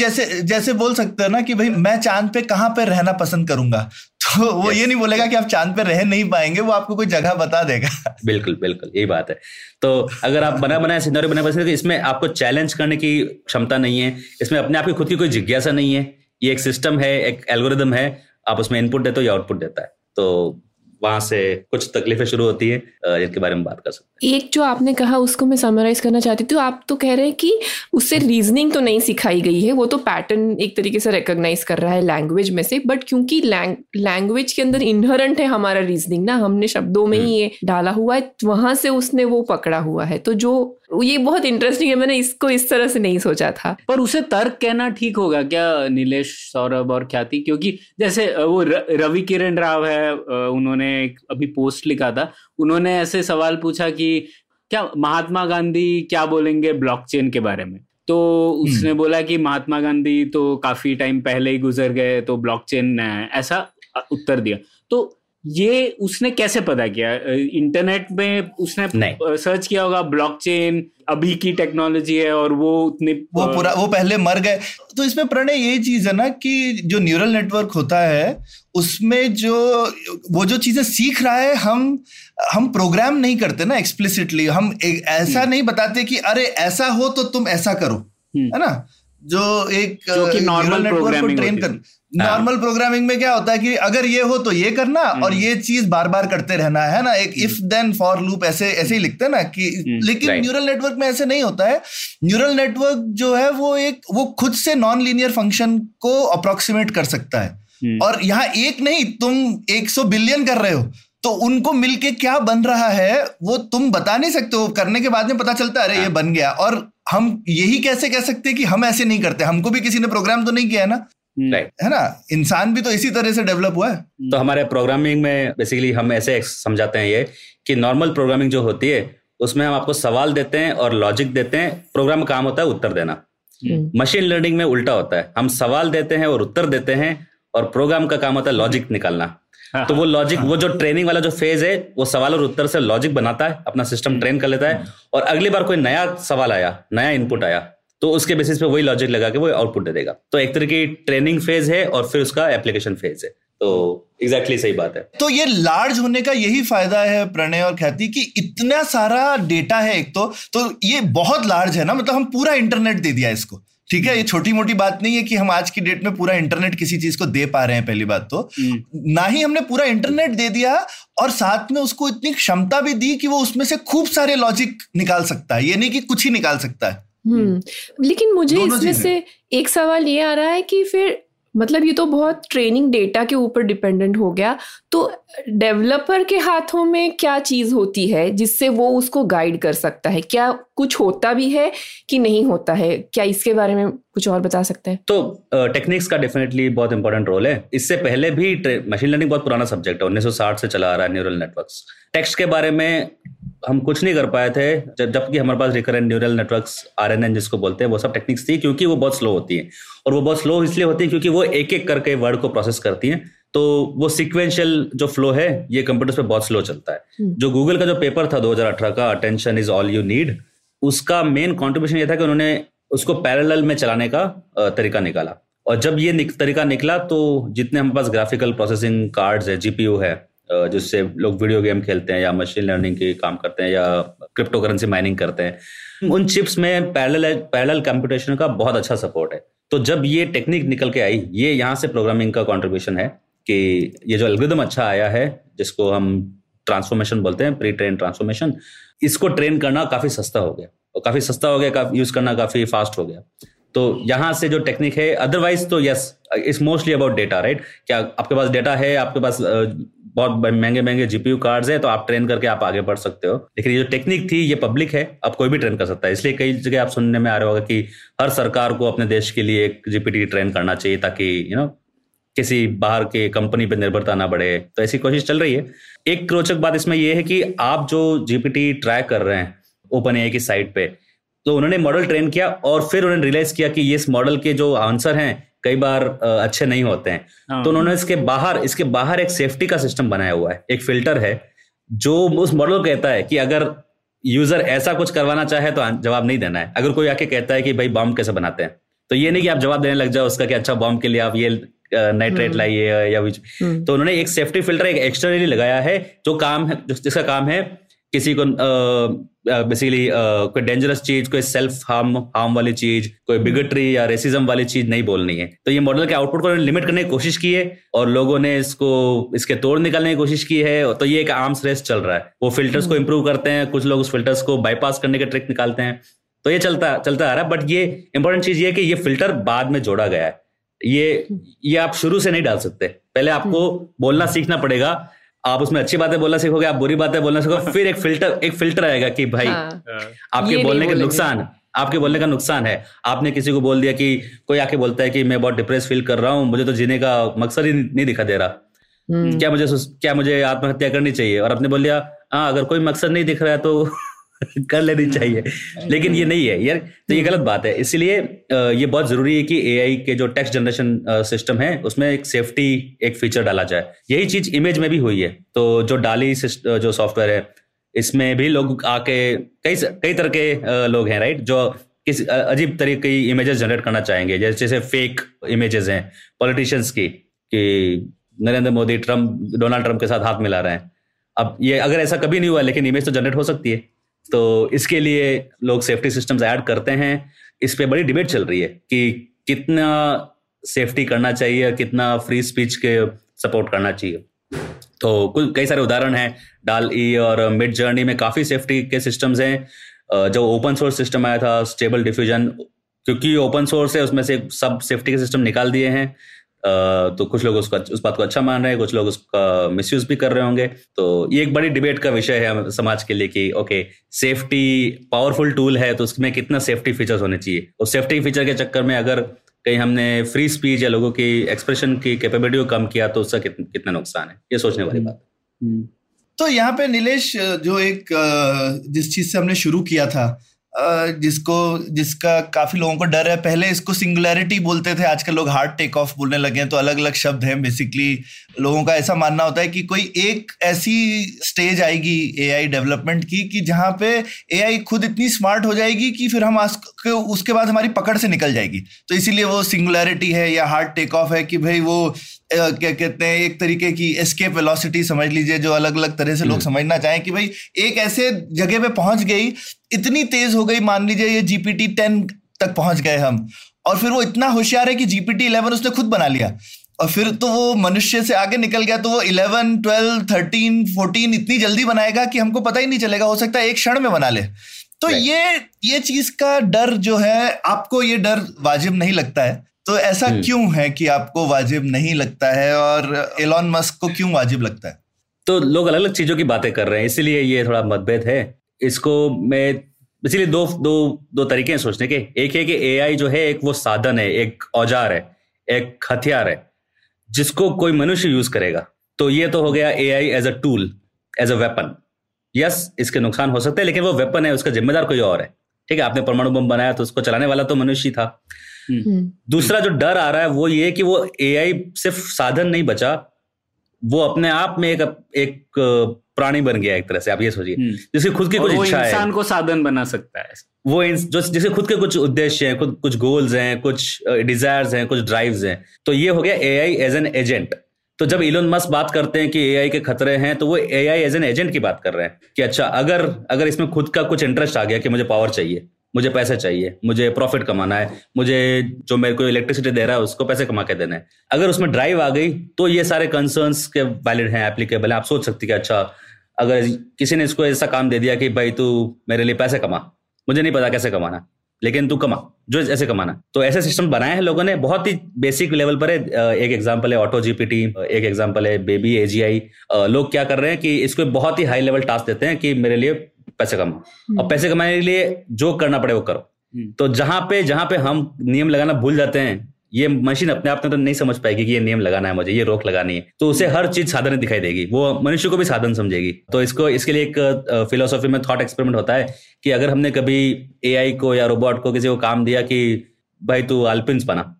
जैसे बोल सकते हैं ना कि भाई मैं चांद पे कहां पे रहना पसंद करूंगा, तो वो ये नहीं बोलेगा कि आप चांद पे रह नहीं पाएंगे, वो आपको कोई जगह बता देगा। बिल्कुल यही बात है। तो अगर आप बनाए सिनेरियो बना पसंद, इसमें आपको चैलेंज करने की क्षमता नहीं है, इसमें अपने आप की खुद की कोई जिज्ञासा नहीं है। ये एक सिस्टम है, एक एल्गोरिदम है, आप उसमें इनपुट देते हो या आउटपुट देता है। तो वहां से कुछ तकलीफें शुरू होती है जिनके बारे में बात कर सकते हैं। एक जो आपने कहा उसको मैं समराइज करना चाहती थी। आप तो कह रहे हैं कि उससे रीजनिंग तो नहीं सिखाई गई है, वो तो पैटर्न एक तरीके से रिकॉग्नाइज कर रहा है लैंग्वेज में से, बट क्योंकि लैंग्वेज के अंदर इनहेरेंट है हमारा रीजनिंग ना, हमने शब्दों में ही ये डाला हुआ है, वहां से उसने वो पकड़ा हुआ है। तो जो ये बहुत इंटरेस्टिंग है, मैंने इसको इस तरह से नहीं सोचा था। पर उसे तर्क कहना ठीक होगा क्या नीलेश, सौरभ और ख्याति? क्योंकि जैसे वो रवि किरण राव है, उन्होंने अभी पोस्ट लिखा था, उन्होंने ऐसे सवाल पूछा कि क्या महात्मा गांधी क्या बोलेंगे ब्लॉकचेन के बारे में। तो उसने बोला कि महात्मा गांधी तो काफी टाइम पहले ही गुजर गए, तो ब्लॉकचेन ऐसा उत्तर दिया। तो ये उसने कैसे पता किया? इंटरनेट में उसने सर्च किया होगा ब्लॉकचेन अभी की टेक्नोलॉजी है और वो पहले मर गए। तो इसमें प्रणय ये चीज है ना कि जो न्यूरल नेटवर्क होता है उसमें जो चीजें सीख रहा है हम प्रोग्राम नहीं करते ना एक्सप्लिसिटली, हम ऐसा नहीं बताते कि अरे ऐसा हो तो तुम ऐसा करो, है ना। जो एक न्यूरल नेटवर्क को ट्रेन कर नॉर्मल प्रोग्रामिंग में क्या होता है कि अगर ये हो तो ये करना और ये चीज बार बार करते रहना है ना, एक इफ देन फॉर लूप ऐसे ही लिखते हैं ना कि। लेकिन न्यूरल नेटवर्क में ऐसे नहीं होता है। न्यूरल नेटवर्क जो है वो खुद से नॉन लीनियर फंक्शन को अप्रोक्सीमेट कर सकता है। और यहाँ एक नहीं, तुम 100 बिलियन कर रहे हो तो उनको मिलके क्या बन रहा है वो तुम बता नहीं सकते हो, करने के बाद में पता चलता है अरे ये बन गया। और हम यही कैसे कह सकते हैं कि हम ऐसे नहीं करते, हमको भी किसी ने प्रोग्राम तो नहीं किया है ना, है ना। इंसान भी तो इसी तरह से डेवलप हुआ है। तो हमारे प्रोग्रामिंग में बेसिकली हम ऐसे समझाते हैं ये कि नॉर्मल प्रोग्रामिंग जो होती है उसमें हम आपको सवाल देते हैं और लॉजिक देते हैं, प्रोग्राम काम होता है उत्तर देना। मशीन लर्निंग में उल्टा होता है, हम सवाल देते हैं और उत्तर देते हैं और प्रोग्राम का काम होता है लॉजिक निकालना। तो वो लॉजिक, वो जो ट्रेनिंग वाला जो फेज है वो सवाल और उत्तर से लॉजिक बनाता है, अपना सिस्टम ट्रेन कर लेता है और अगली बार कोई नया सवाल आया, नया इनपुट आया तो उसके बेसिस पे वही लॉजिक लगा के वो आउटपुट दे देगा। तो एक तरह की ट्रेनिंग फेज है और फिर उसका एप्लीकेशन फेज है। तो एग्जैक्टली सही बात है। तो ये लार्ज होने का यही फायदा है प्रणय और ख्याति कि इतना सारा डेटा है। एक तो ये बहुत लार्ज है ना, मतलब हम पूरा इंटरनेट दे दिया इसको, ठीक है। ये छोटी मोटी बात नहीं है कि हम आज की डेट में पूरा इंटरनेट किसी चीज को दे पा रहे हैं, पहली बात तो ना ही हमने पूरा इंटरनेट दे दिया और साथ में उसको इतनी क्षमता भी दी कि वो उसमें से खूब सारे लॉजिक निकाल सकता है, ये नहीं कि कुछ ही निकाल सकता है। लेकिन मुझे इसमें से एक सवाल ये आ रहा है कि फिर मतलब ये तो बहुत ट्रेनिंग डेटा के ऊपर डिपेंडेंट हो गया, तो डेवलपर के हाथों में क्या चीज होती है जिससे वो उसको गाइड कर सकता है? क्या कुछ होता भी है कि नहीं होता है? क्या इसके बारे में कुछ और बता सकते हैं? तो टेक्निक्स का डेफिनेटली बहुत इंपॉर्टेंट रोल है। इससे पहले भी मशीन लर्निंग बहुत पुराना सब्जेक्ट है, 1960 से चला आ रहा है। न्यूरल नेटवर्क्स टेक्स्ट के बारे में हम कुछ नहीं कर पाए थे, जबकि हमारे पास रिकरेंट न्यूरल नेटवर्क्स RNN जिसको बोलते हैं वो सब टेक्निक्स थी, क्योंकि वो बहुत स्लो होती है। और वो बहुत स्लो इसलिए होती है क्योंकि वो एक एक करके वर्ड को प्रोसेस करती हैं, तो वो सिक्वेंशियल जो फ्लो है ये कंप्यूटर्स पे बहुत स्लो चलता है। जो गूगल का जो पेपर था 2018 का attention is all you need, उसका मेन कॉन्ट्रीब्यूशन ये था कि उन्होंने उसको पैरेलल में चलाने का तरीका निकाला। और जब ये तरीका निकला तो जितने हमारे पास ग्राफिकल प्रोसेसिंग कार्ड्स है, GPU है जिससे लोग वीडियो गेम खेलते हैं या मशीन लर्निंग के काम करते हैं या क्रिप्टो करेंसी माइनिंग करते हैं, उन चिप्स में पैरेलल कंप्यूटेशन का बहुत अच्छा सपोर्ट है। तो जब ये टेक्निक निकल के आई, ये यहाँ से प्रोग्रामिंग का कंट्रीब्यूशन है कि ये जो एल्गोरिथम अच्छा आया है जिसको हम ट्रांसफॉर्मेशन बोलते हैं, प्री ट्रेन ट्रांसफॉर्मेशन, इसको ट्रेन करना काफी सस्ता हो गया और यूज करना काफी फास्ट हो गया। तो यहाँ से जो टेक्निक है, अदरवाइज तो yes it's mostly about data, right. क्या आपके पास डेटा है, आपके पास बहुत महंगे महंगे GPU कार्ड्स है तो आप ट्रेन करके आप आगे बढ़ सकते हो। लेकिन ये जो टेक्निक थी ये पब्लिक है, आप कोई भी ट्रेन कर सकता है। इसलिए कई जगह आप सुनने में आ रहा होगा कि हर सरकार को अपने देश के लिए एक GPT ट्रेन करना चाहिए ताकि किसी बाहर के कंपनी पर निर्भरता ना बढ़े। तो ऐसी कोशिश चल रही है। एक रोचक बात इसमें यह है कि आप जो GPT ट्राई कर रहे हैं OpenAI की साइट पे, तो उन्होंने मॉडल ट्रेन किया और फिर उन्होंने रियलाइज किया कि इस मॉडल के जो आंसर हैं कई बार अच्छे नहीं होते हैं। तो उन्होंने इसके बाहर एक सेफ्टी का सिस्टम बनाया हुआ है, एक फिल्टर है जो उस मॉडल को कहता है कि अगर यूजर ऐसा कुछ करवाना चाहे तो जवाब नहीं देना है। अगर कोई आके कहता है कि भाई बॉम्ब कैसे बनाते हैं, तो ये नहीं कि आप जवाब देने लग जाओ उसका कि अच्छा बॉम्ब के लिए आप ये नाइट्रेट लाइए या तो उन्होंने एक सेफ्टी फिल्टर एक्सटर्नली लगाया है जिसका काम है किसी को बेसिकली कोई डेंजरस चीज, कोई सेल्फ हार्म वाली चीज, कोई बिगटरी या रेसिज्म वाली चीज नहीं बोलनी है। तो ये मॉडल के आउटपुट को लिमिट करने की कोशिश की है और लोगों ने इसको इसके तोड़ निकालने की कोशिश की है। तो ये एक आर्म्स रेस चल रहा है। वो फिल्टर्स को इम्प्रूव करते हैं, कुछ लोग उस फिल्टर्स को बाईपास करने के ट्रिक निकालते हैं। तो ये चलता आ रहा है। बट ये इंपॉर्टेंट चीज ये कि ये फिल्टर बाद में जोड़ा गया है, ये आप शुरू से नहीं डाल सकते। पहले आपको बोलना सीखना पड़ेगा, आप उसमें अच्छी बातें बोलना सीखोगे, आप बुरी बातें बोलना सीखोगे, फिर एक फिल्टर आएगा कि भाई आपके बोलने का नुकसान है। आपने किसी को बोल दिया कि कोई आके बोलता है कि मैं बहुत डिप्रेस फील कर रहा हूँ, मुझे तो जीने का मकसद ही नहीं दिखा दे रहा, क्या मुझे आत्महत्या करनी चाहिए? और आपने बोल दिया हाँ, अगर कोई मकसद नहीं दिख रहा है तो कर लेनी चाहिए, लेकिन ये नहीं है यार। तो ये गलत बात है। इसलिए ये बहुत जरूरी है कि एआई के जो टेक्स्ट जनरेशन सिस्टम है उसमें एक सेफ्टी एक फीचर डाला जाए। यही चीज इमेज में भी हुई है। तो जो डाली जो सॉफ्टवेयर है इसमें भी लोग आके कई तरह के लोग हैं, राइट, जो किसी अजीब तरह की इमेजेस जनरेट करना चाहेंगे। जैसे फेक इमेजेस हैं पॉलिटिशियंस की कि नरेंद्र मोदी डोनाल्ड ट्रम्प के साथ हाथ मिला रहे हैं। अब ये अगर ऐसा कभी नहीं हुआ, लेकिन इमेज तो जनरेट हो सकती है। तो इसके लिए लोग सेफ्टी सिस्टम्स ऐड करते हैं। इस पे बड़ी डिबेट चल रही है कि कितना सेफ्टी करना चाहिए और कितना फ्री स्पीच के सपोर्ट करना चाहिए। तो कई सारे उदाहरण हैं, DALL-E और मिड जर्नी में काफी सेफ्टी के सिस्टम्स हैं। जो ओपन सोर्स सिस्टम आया था स्टेबल डिफ्यूजन, क्योंकि ओपन सोर्स है उसमें से सब सेफ्टी के सिस्टम निकाल दिए हैं। तो कुछ लोग उस बात को अच्छा मान रहे हैं, कुछ लोग उसका मिसयूज भी कर रहे होंगे। तो ये एक बड़ी डिबेट का विषय है समाज के लिए कि ओके, सेफ्टी पावरफुल टूल है तो उसमें कितना सेफ्टी फीचर्स होने चाहिए। और सेफ्टी फीचर के चक्कर में अगर कहीं हमने फ्री स्पीच या लोगों की एक्सप्रेशन की कैपेबिलिटी को कम किया तो उसका कितना नुकसान है, ये सोचने वाली बात है। तो यहाँ पे नीलेश, जो एक जिस चीज से हमने शुरू किया था, जिसका काफी लोगों को डर है, पहले इसको सिंगुलैरिटी बोलते थे, आजकल लोग हार्ड टेक ऑफ बोलने लगे हैं। तो अलग अलग शब्द हैं। बेसिकली लोगों का ऐसा मानना होता है कि कोई एक ऐसी स्टेज आएगी एआई डेवलपमेंट की कि जहां पे एआई खुद इतनी स्मार्ट हो जाएगी कि फिर हम उसके बाद हमारी पकड़ से निकल जाएगी। तो इसीलिए वो सिंगुलैरिटी है या हार्ड टेक ऑफ है कि भाई वो क्या कहते हैं, एक तरीके की एस्केप वेलोसिटी समझ लीजिए, जो अलग अलग तरह से लोग समझना चाहें कि भाई एक ऐसे जगह पे पहुंच गई, इतनी तेज हो गई, मान लीजिए ये GPT-10 तक पहुंच गए हम, और फिर वो इतना होशियार है कि GPT-11 उसने खुद बना लिया, और फिर तो वो मनुष्य से आगे निकल गया। तो वो 11, 12, 13, 14 इतनी जल्दी बनाएगा कि हमको पता ही नहीं चलेगा, हो सकता है एक क्षण में बना ले। तो ये चीज का डर जो है, आपको ये डर वाजिब नहीं लगता है, तो ऐसा क्यों है कि आपको वाजिब नहीं लगता है और एलॉन मस्क को क्यों वाजिब लगता है? तो लोग अलग अलग चीजों की बातें कर रहे हैं, इसीलिए ये थोड़ा मतभेद है। इसको मैं इसीलिए दो तरीके हैं सोचने के। एक है कि एआई जो है एक वो साधन है, एक औजार है, एक हथियार है जिसको कोई मनुष्य यूज करेगा। तो ये तो हो गया AI as a tool, as a weapon. Yes, इसके नुकसान हो सकते हैं, लेकिन वो वेपन है, उसका जिम्मेदार कोई और है। ठीक है, आपने परमाणु बम बनाया तो उसको चलाने वाला तो मनुष्य था। दूसरा जो डर आ रहा है वो ये कि वो एआई सिर्फ साधन नहीं बचा, वो अपने आप में एक प्राणी बन गया एक तरह से। आप ये सोचिए, जिसकी खुद की कुछ इच्छा है, इंसान को साधन बना सकता है वो, जिसके खुद के कुछ उद्देश्य हैं, कुछ गोल्स हैं, कुछ डिजायर्स हैं, कुछ ड्राइव्स हैं। तो ये हो गया एआई एज एन एजेंट। तो जब इलोन मस्क बात करते हैं कि एआई के खतरे हैं, तो वो एआई एज एन एजेंट की बात कर रहे हैं कि अच्छा, अगर इसमें खुद का कुछ इंटरेस्ट आ गया कि मुझे पावर चाहिए, मुझे पैसे चाहिए, मुझे प्रॉफिट कमाना है, मुझे जो मेरे को इलेक्ट्रिसिटी दे रहा है उसको पैसे कमा के देना है, अगर उसमें ड्राइव आ गई, तो ये सारे कंसर्न्स के वैलिड हैं, एप्लीकेबल हैं। आप सोच सकते कि अच्छा, अगर किसी ने इसको ऐसा काम दे दिया कि भाई तू मेरे लिए पैसे कमा, मुझे नहीं पता कैसे कमाना, लेकिन तू कमा, जो ऐसे कमाना। तो ऐसे सिस्टम बनाए हैं लोगों ने, बहुत ही बेसिक लेवल पर है। एक एग्जाम्पल है ऑटो जीपीटी, एक एग्जाम्पल है बेबी एजीआई। लोग क्या कर रहे हैं कि इसको बहुत ही हाई लेवल टास्क देते हैं कि मेरे लिए पैसे कमाओ, और पैसे कमाने के लिए जो करना पड़े वो करो। तो जहां पे हम नियम लगाना भूल जाते हैं, ये मशीन अपने आप में तो नहीं समझ पाएगी कि ये नियम लगाना है, मुझे ये रोक लगानी है, तो उसे हर चीज साधन दिखाई देगी, वो मनुष्य को भी साधन समझेगी। तो इसके लिए एक फिलोसॉफी में थॉट एक्सपेरिमेंट होता है कि अगर हमने कभी एआई को या रोबोट को किसी को काम दिया कि भाई तू अल्पिन्स बना,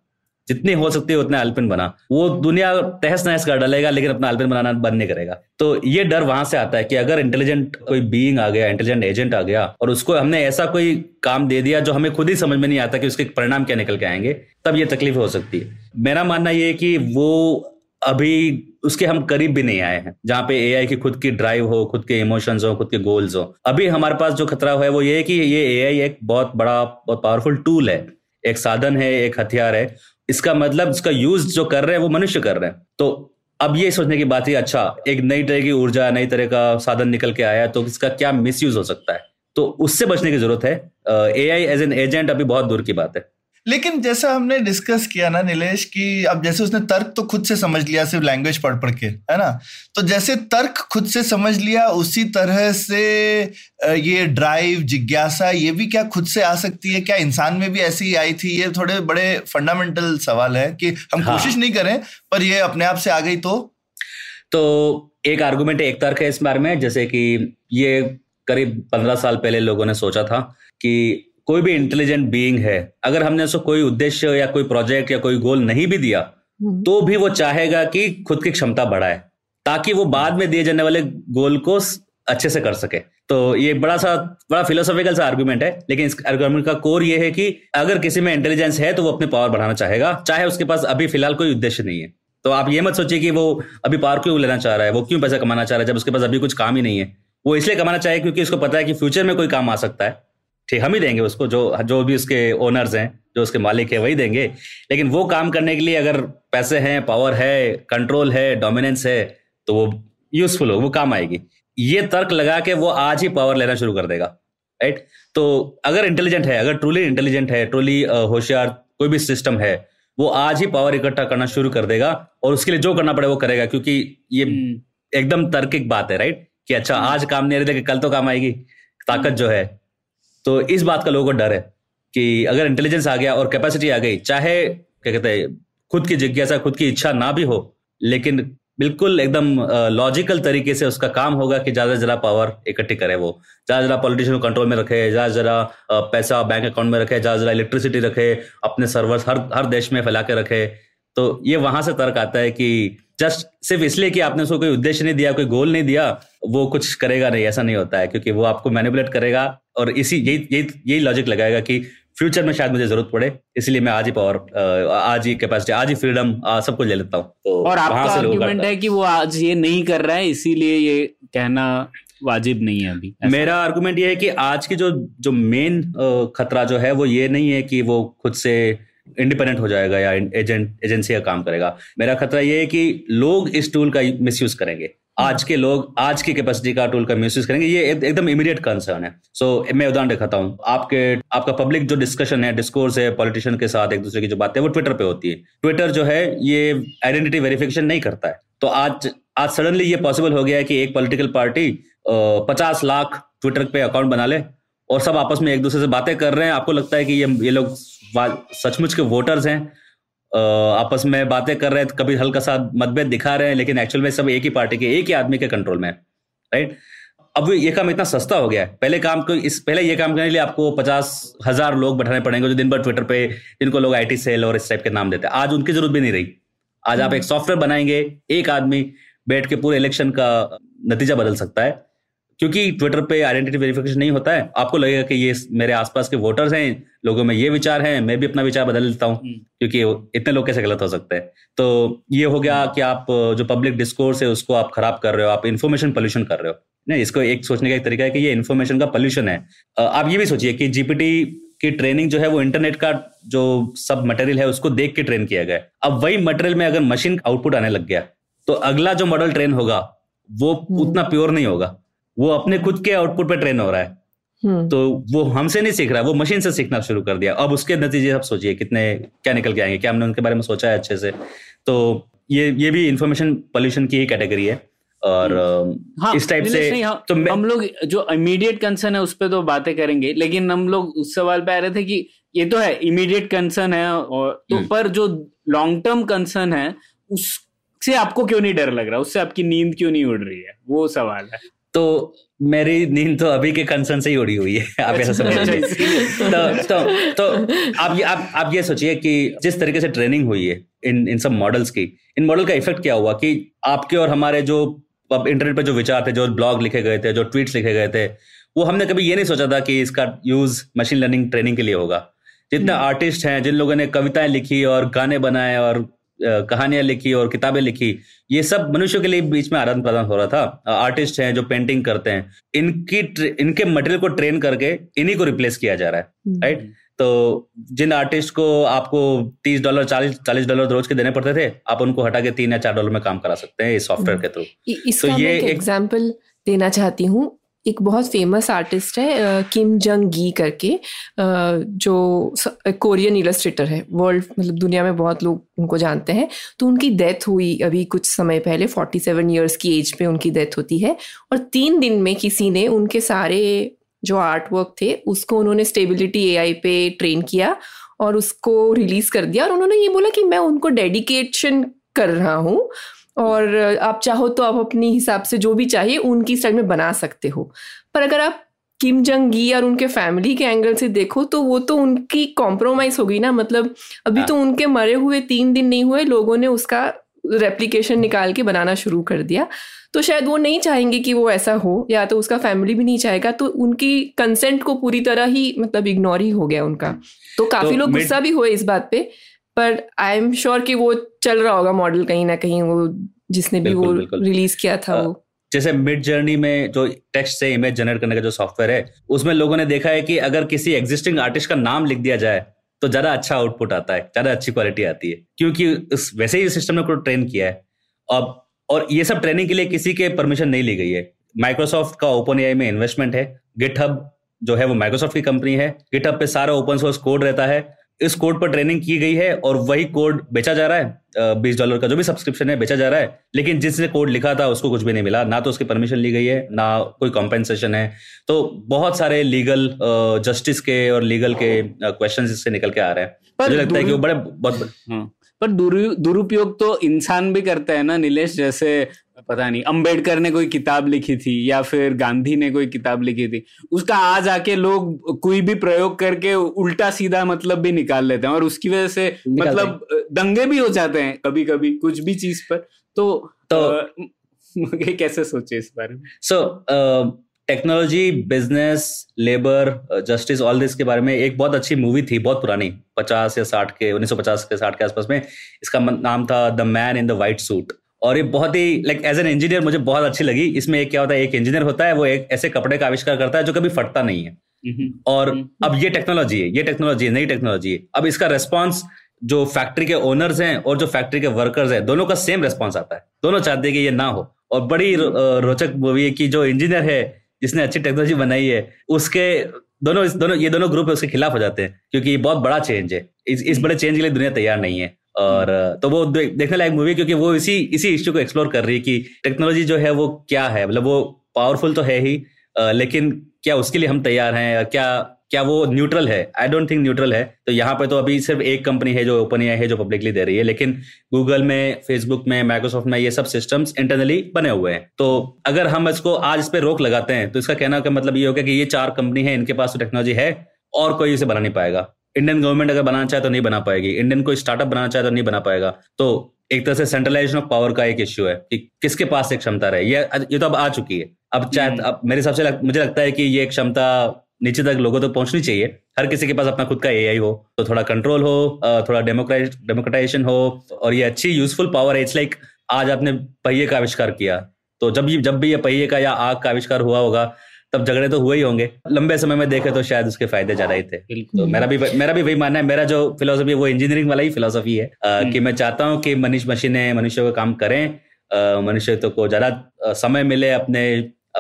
जितनी हो सकती है उतना अल्पिन बना, वो दुनिया तहस नहस कर डालेगा, लेकिन अपना अल्पिन बनाना बंद नहीं करेगा। तो ये डर वहां से आता है कि अगर इंटेलिजेंट कोई बीइंग आ गया, इंटेलिजेंट एजेंट आ गया, और उसको हमने ऐसा कोई काम दे दिया जो हमें खुद ही समझ में नहीं आता कि उसके परिणाम क्या निकल के आएंगे, तब ये तकलीफ हो सकती है। मेरा मानना ये है कि वो अभी उसके हम करीब भी नहीं आए हैं, जहां पे एआई की खुद की ड्राइव हो, खुद के इमोशंस हो, खुद के गोल्स हो। अभी हमारे पास जो खतरा है वो ये है कि ये एआई एक बहुत बड़ा, बहुत पावरफुल टूल है, एक साधन है, एक हथियार है। इसका मतलब इसका यूज जो कर रहे हैं वो मनुष्य कर रहे हैं। तो अब ये सोचने की बात है, अच्छा एक नई तरह की ऊर्जा, नई तरह का साधन निकल के आया तो इसका क्या मिसयूज हो सकता है, तो उससे बचने की जरूरत है। एआई एज एन एजेंट अभी बहुत दूर की बात है। लेकिन जैसा हमने डिस्कस किया ना नीलेश, कि अब जैसे उसने तर्क तो खुद से समझ लिया सिर्फ लैंग्वेज पढ़ पढ़ के, है ना, तो जैसे तर्क खुद से समझ लिया उसी तरह से ये ड्राइव, जिज्ञासा, ये भी क्या खुद से आ सकती है? क्या इंसान में भी ऐसी ही आई थी? ये थोड़े बड़े फंडामेंटल सवाल है कि हम कोशिश नहीं करें पर ये अपने आप से आ गई। तो एक आर्गूमेंट, एक तर्क है इस बारे में, जैसे कि ये करीब 15 साल पहले लोगों ने सोचा था कि कोई भी इंटेलिजेंट बीइंग है, अगर हमने उसको कोई उद्देश्य या कोई प्रोजेक्ट या कोई गोल नहीं भी दिया तो भी वो चाहेगा कि खुद की क्षमता बढ़ाए ताकि वो बाद में दिए जाने वाले गोल को अच्छे से कर सके। तो ये बड़ा फिलोसॉफिकल सा आर्गुमेंट है, लेकिन इस आर्गुमेंट का कोर ये है कि अगर किसी में इंटेलिजेंस है तो वो अपनी पावर बढ़ाना चाहेगा, चाहे उसके पास अभी फिलहाल कोई उद्देश्य नहीं है। तो आप ये मत सोचिए कि वो अभी पावर क्यों लेना चाह रहा है, वो क्यों पैसा कमाना चाह रहा है, जब उसके पास अभी कुछ काम ही नहीं है। वो इसलिए कमाना चाहे क्योंकि उसको पता है कि फ्यूचर में कोई काम आ सकता है। ठीक, हम ही देंगे उसको, जो भी उसके ओनर्स हैं, जो उसके मालिक है वही देंगे, लेकिन वो काम करने के लिए अगर पैसे हैं, पावर है, कंट्रोल है, डोमिनेंस है, तो वो यूजफुल हो, वो काम आएगी। ये तर्क लगा के वो आज ही पावर लेना शुरू कर देगा, राइट। तो अगर इंटेलिजेंट है, अगर ट्रूली इंटेलिजेंट है, ट्रूली होशियार कोई भी सिस्टम है, वो आज ही पावर इकट्ठा करना शुरू कर देगा और उसके लिए जो करना पड़े वो करेगा, क्योंकि ये एकदम तर्किक बात है, राइट, कि अच्छा आज काम नहीं रहे कल तो काम आएगी ताकत जो है। तो इस बात का लोगों को डर है कि अगर इंटेलिजेंस आ गया और कैपेसिटी आ गई, चाहे क्या कहते हैं खुद की जिज्ञासा, खुद की इच्छा ना भी हो, लेकिन बिल्कुल एकदम लॉजिकल तरीके से उसका काम होगा कि ज्यादा से ज्यादा पावर इकट्ठी करे, वो ज्यादा से ज्यादा पॉलिटिशियन को कंट्रोल में रखे, ज्यादा से ज्यादा पैसा बैंक अकाउंट में रखे, ज्यादा से ज्यादा इलेक्ट्रिसिटी रखे, अपने सर्वर्स हर देश में फैला के रखे। तो ये वहां से तर्क आता है कि जस्ट सिर्फ इसलिए कि आपने उसको कोई उद्देश्य नहीं दिया, कोई गोल नहीं दिया, वो कुछ करेगा नहीं। ऐसा नहीं होता है, क्योंकि वो आपको मैनिपुलेट करेगा और यही लॉजिक लगाएगा कि फ्यूचर में शायद मुझे जरूरत पड़े, इसलिए मैं आज ही पावर, आज ही कैपेसिटी, आज ही फ्रीडम, सब कुछ ले लेता हूँ। तो और आपका आर्गुमेंट है कि वो आज ये नहीं कर रहा है इसीलिए ये कहना वाजिब नहीं है। अभी मेरा आर्गुमेंट ये है कि आज की जो मेन खतरा जो है वो ये नहीं है कि वो खुद से इंडिपेंडेंट हो जाएगा या एजेंसी का काम करेगा। मेरा खतरा यह है कि लोग इस टूल का मिसयूज करेंगे, आज के लोग आज की कैपेसिटी का टूल का मिसयूज करेंगे। ये एकदम इमीडिएट कंसर्न है। सो मैं उदाहरण दिखाता हूँ। आपका पब्लिक जो डिस्कशन है, डिस्कोर्स है पॉलिटिशियन के साथ, एक दूसरे की जो बात है वो ट्विटर पे होती है। ट्विटर जो है ये आइडेंटिटी वेरिफिकेशन नहीं करता है, तो आज सडनली ये पॉसिबल हो गया है कि एक पॉलिटिकल पार्टी 50 लाख ट्विटर पे अकाउंट बना ले और सब आपस में एक दूसरे से बातें कर रहे हैं। आपको लगता है कि ये लोग सचमुच के वोटर्स हैं, आपस में बातें कर रहे हैं, कभी हल्का सा मतभेद दिखा रहे हैं, लेकिन एक्चुअल में सब एक ही पार्टी के, एक ही आदमी के कंट्रोल में, राइट। अब ये काम इतना सस्ता हो गया है। पहले ये काम करने के लिए आपको 50,000 लोग बैठाने पड़ेंगे जो दिन भर ट्विटर पे, जिनको लोग आईटी सेल और इस टाइप के नाम देते हैं। आज उनकी जरूरत भी नहीं रही। आज आप एक सॉफ्टवेयर बनाएंगे, एक आदमी बैठ के पूरे इलेक्शन का नतीजा बदल सकता है, क्योंकि ट्विटर पे आइडेंटिटी वेरिफिकेशन नहीं होता है। आपको लगेगा कि ये मेरे आसपास के वोटर्स हैं, लोगों में ये विचार हैं, मैं भी अपना विचार बदल देता हूँ, क्योंकि इतने लोग कैसे गलत हो सकते हैं। तो ये हो गया कि आप जो पब्लिक डिस्कोर्स है उसको आप खराब कर रहे हो, आप इन्फॉर्मेशन पोल्यूशन कर रहे हो। नहीं, इसको एक सोचने का एक तरीका है कि ये इन्फॉर्मेशन का पोल्यूशन है। आप ये भी सोचिए कि जीपीटी की ट्रेनिंग जो है वो इंटरनेट का जो सब मटेरियल है उसको देख के ट्रेन किया गया। अब वही मटेरियल में अगर मशीन आउटपुट आने लग गया तो अगला जो मॉडल ट्रेन होगा वो उतना प्योर नहीं होगा, वो अपने खुद के आउटपुट पे ट्रेन हो रहा है। तो वो हमसे नहीं सीख रहा, वो मशीन से सीखना शुरू कर दिया। अब उसके नतीजे आप सोचिए कितने, क्या निकल के आएंगे, क्या हमने उनके बारे में सोचा है अच्छे से। तो ये भी इन्फॉर्मेशन पोल्यूशन की ही कैटेगरी है। और इस टाइप से तो हम लोग जो इमीडिएट कंसर्न है उस पर तो बातें करेंगे, लेकिन हम लोग उस सवाल पे आ रहे थे कि ये तो है इमीडिएट कंसर्न है, और तो पर जो लॉन्ग टर्म कंसर्न है उससे आपको क्यों नहीं डर लग रहा, उससे आपकी नींद क्यों नहीं उड़ रही है, वो सवाल है। तो मेरी नींद तो अभी के कंसर्न से ही उड़ी हुई है, आप ऐसा समझिए। तो आप ये सोचिए कि जिस तरीके से ट्रेनिंग हुई है इन सब मॉडल्स की, इन मॉडल का इफेक्ट क्या हुआ कि आपके और हमारे जो इंटरनेट पर जो विचार थे, जो ब्लॉग लिखे गए थे, जो ट्वीट्स लिखे गए थे, वो हमने कभी ये नहीं सोचा था कि इसका यूज मशीन लर्निंग ट्रेनिंग के लिए होगा। जितने आर्टिस्ट हैं, जिन लोगों ने कविताएं लिखी और गाने बनाए और कहानियां लिखी और किताबें लिखी, ये सब मनुष्यों के लिए बीच में आदान प्रदान हो रहा था। आर्टिस्ट हैं जो पेंटिंग करते हैं, इनके मटेरियल को ट्रेन करके इन्हीं को रिप्लेस किया जा रहा है, राइट। तो जिन आर्टिस्ट को आपको $30 $40 रोज के देने पड़ते थे, आप उनको हटा के $3 या $4 में काम करा सकते हैं इस सॉफ्टवेयर के थ्रू। इसका तो ये एक एग्जाम्पल देना चाहती हूँ। एक बहुत फेमस आर्टिस्ट है किम जंग गी करके, जो कोरियन इलस्ट्रेटर है, वर्ल्ड मतलब दुनिया में बहुत लोग उनको जानते हैं। तो उनकी डेथ हुई अभी कुछ समय पहले, 47 इयर्स की एज पे उनकी डेथ होती है, और 3 दिन में किसी ने उनके सारे जो आर्ट वर्क थे उसको उन्होंने स्टेबिलिटी एआई पे ट्रेन किया और उसको रिलीज कर दिया। और उन्होंने ये बोला कि मैं उनको डेडिकेशन कर रहा हूँ और आप चाहो तो आप अपनी हिसाब से जो भी चाहिए उनकी स्टाइल में बना सकते हो। पर अगर आप किम जंग गी और उनके फैमिली के एंगल से देखो तो वो तो उनकी कॉम्प्रोमाइज होगी ना। मतलब अभी तो उनके मरे हुए 3 दिन नहीं हुए, लोगों ने उसका रेप्लिकेशन निकाल के बनाना शुरू कर दिया। तो शायद वो नहीं चाहेंगे कि वो ऐसा हो, या तो उसका फैमिली भी नहीं चाहेगा, तो उनकी कंसेंट को पूरी तरह ही मतलब इग्नोर ही हो गया उनका। तो काफी लोग गुस्सा भी हुए इस बात पे, पर आई एम श्योर कि वो चल रहा होगा मॉडल कहीं ना कहीं, वो जिसने भी वो रिलीज किया था। वो जैसे मिड जर्नी में जो टेक्स्ट से इमेज जनरेट करने का जो सॉफ्टवेयर है, उसमें लोगों ने देखा है कि अगर किसी एग्जिस्टिंग आर्टिस्ट का नाम लिख दिया जाए तो ज्यादा अच्छा आउटपुट आता है, ज्यादा अच्छी क्वालिटी आती है, क्योंकि वैसे ही सिस्टम ने को ट्रेन किया है। और ये सब ट्रेनिंग के लिए किसी के परमिशन नहीं ली गई है। माइक्रोसॉफ्ट का ओपन एआई में इन्वेस्टमेंट है, गिटहब जो है वो माइक्रोसॉफ्ट की कंपनी है, गिटहब पे सारा ओपन सोर्स कोड रहता है, इस कोड पर ट्रेनिंग की गई है और वही कोड बेचा जा रहा है। $20 का जो भी सब्सक्रिप्शन है बेचा जा रहा है, लेकिन जिसने कोड लिखा था उसको कुछ भी नहीं मिला, ना तो उसकी परमिशन ली गई है, ना कोई कॉम्पेंसेशन है। तो बहुत सारे लीगल जस्टिस के और लीगल के क्वेश्चंस इससे निकल के आ रहे हैं। मुझे लगता है कि वो पर दुरुपयोग तो इंसान भी करता है ना नीलेश। जैसे पता नहीं अंबेडकर ने कोई किताब लिखी थी या फिर गांधी ने कोई किताब लिखी थी, उसका आज आके लोग कोई भी प्रयोग करके उल्टा सीधा मतलब भी निकाल लेते हैं, और उसकी वजह से मतलब दंगे भी हो जाते हैं कभी कभी कुछ भी चीज पर। तो कैसे सोचे इस बारे में? So technology, business, labour, justice, all this के बारे में एक बहुत अच्छी मूवी थी, बहुत पुरानी, 1950 के 60 के आसपास में। इसका नाम था the man in the white suit, और ये बहुत ही लाइक एज एन इंजीनियर मुझे बहुत अच्छी लगी। इसमें एक क्या होता है, एक इंजीनियर होता है, वो एक ऐसे कपड़े का आविष्कार करता है जो कभी फटता नहीं है। और अब ये टेक्नोलॉजी है, नई टेक्नोलॉजी है। अब इसका रेस्पॉन्स जो फैक्ट्री के ओनर्स हैं और जो फैक्ट्री के वर्कर्स हैं, दोनों का सेम रेस्पॉन्स आता है। दोनों चाहते हैं कि ये ना हो। और बड़ी रोचक मूवी है कि जो इंजीनियर है जिसने अच्छी टेक्नोलॉजी बनाई है, उसके दोनों ग्रुप उसके खिलाफ हो जाते हैं, क्योंकि ये बहुत बड़ा चेंज है, इस बड़े चेंज के लिए दुनिया तैयार नहीं है। और तो वो देखने लायक मूवी, क्योंकि वो इसी इश्यू को एक्सप्लोर कर रही है कि टेक्नोलॉजी जो है वो क्या है। मतलब वो पावरफुल तो है ही, लेकिन क्या उसके लिए हम तैयार हैं, क्या वो न्यूट्रल है? आई डोंट थिंक न्यूट्रल है। तो यहाँ पे तो अभी सिर्फ एक कंपनी है जो ओपन एआई है, जो पब्लिकली दे रही है, लेकिन गूगल में, फेसबुक में, माइक्रोसॉफ्ट में ये सब सिस्टम्स इंटरनली बने हुए हैं। तो अगर हम इसको आज इस पे रोक लगाते हैं तो इसका कहना का मतलब ये होगा कि ये 4 कंपनी है, इनके पास तो टेक्नोलॉजी है और कोई इसे बना नहीं पाएगा। इंडियन गवर्नमेंट अगर बनाना चाहे तो नहीं बना पाएगी, इंडियन कोई स्टार्टअप बनाना चाहे तो नहीं बना पाएगा। तो एक तरह से सेंट्रलाइजेशन ऑफ पावर का एक इश्यू है कि किसके पास एक क्षमता रहे। ये तो अब आ चुकी है। अब मेरे हिसाब से मुझे लगता है कि ये एक क्षमता नीचे तक लोगों तक पहुंचनी चाहिए। हर किसी के पास अपना खुद का एआई हो तो थोड़ा कंट्रोल हो, थोड़ा डेमोक्रेटाइजेशन हो, और ये अच्छी यूजफुल पावर है। इट्स लाइक आज आपने पहिए का आविष्कार किया, तो जब भी ये पहिए का या आग का आविष्कार हुआ होगा तब झगड़े तो हुए ही होंगे। लंबे समय में देखे तो शायद उसके फायदे ज्यादा ही थे। तो मेरा भी वही मानना है। मेरा जो फिलोसफी है वो इंजीनियरिंग वाला ही फिलोसफी है कि मैं चाहता हूँ कि मनुष्यों का काम करें, मनुष्य को ज्यादा समय मिले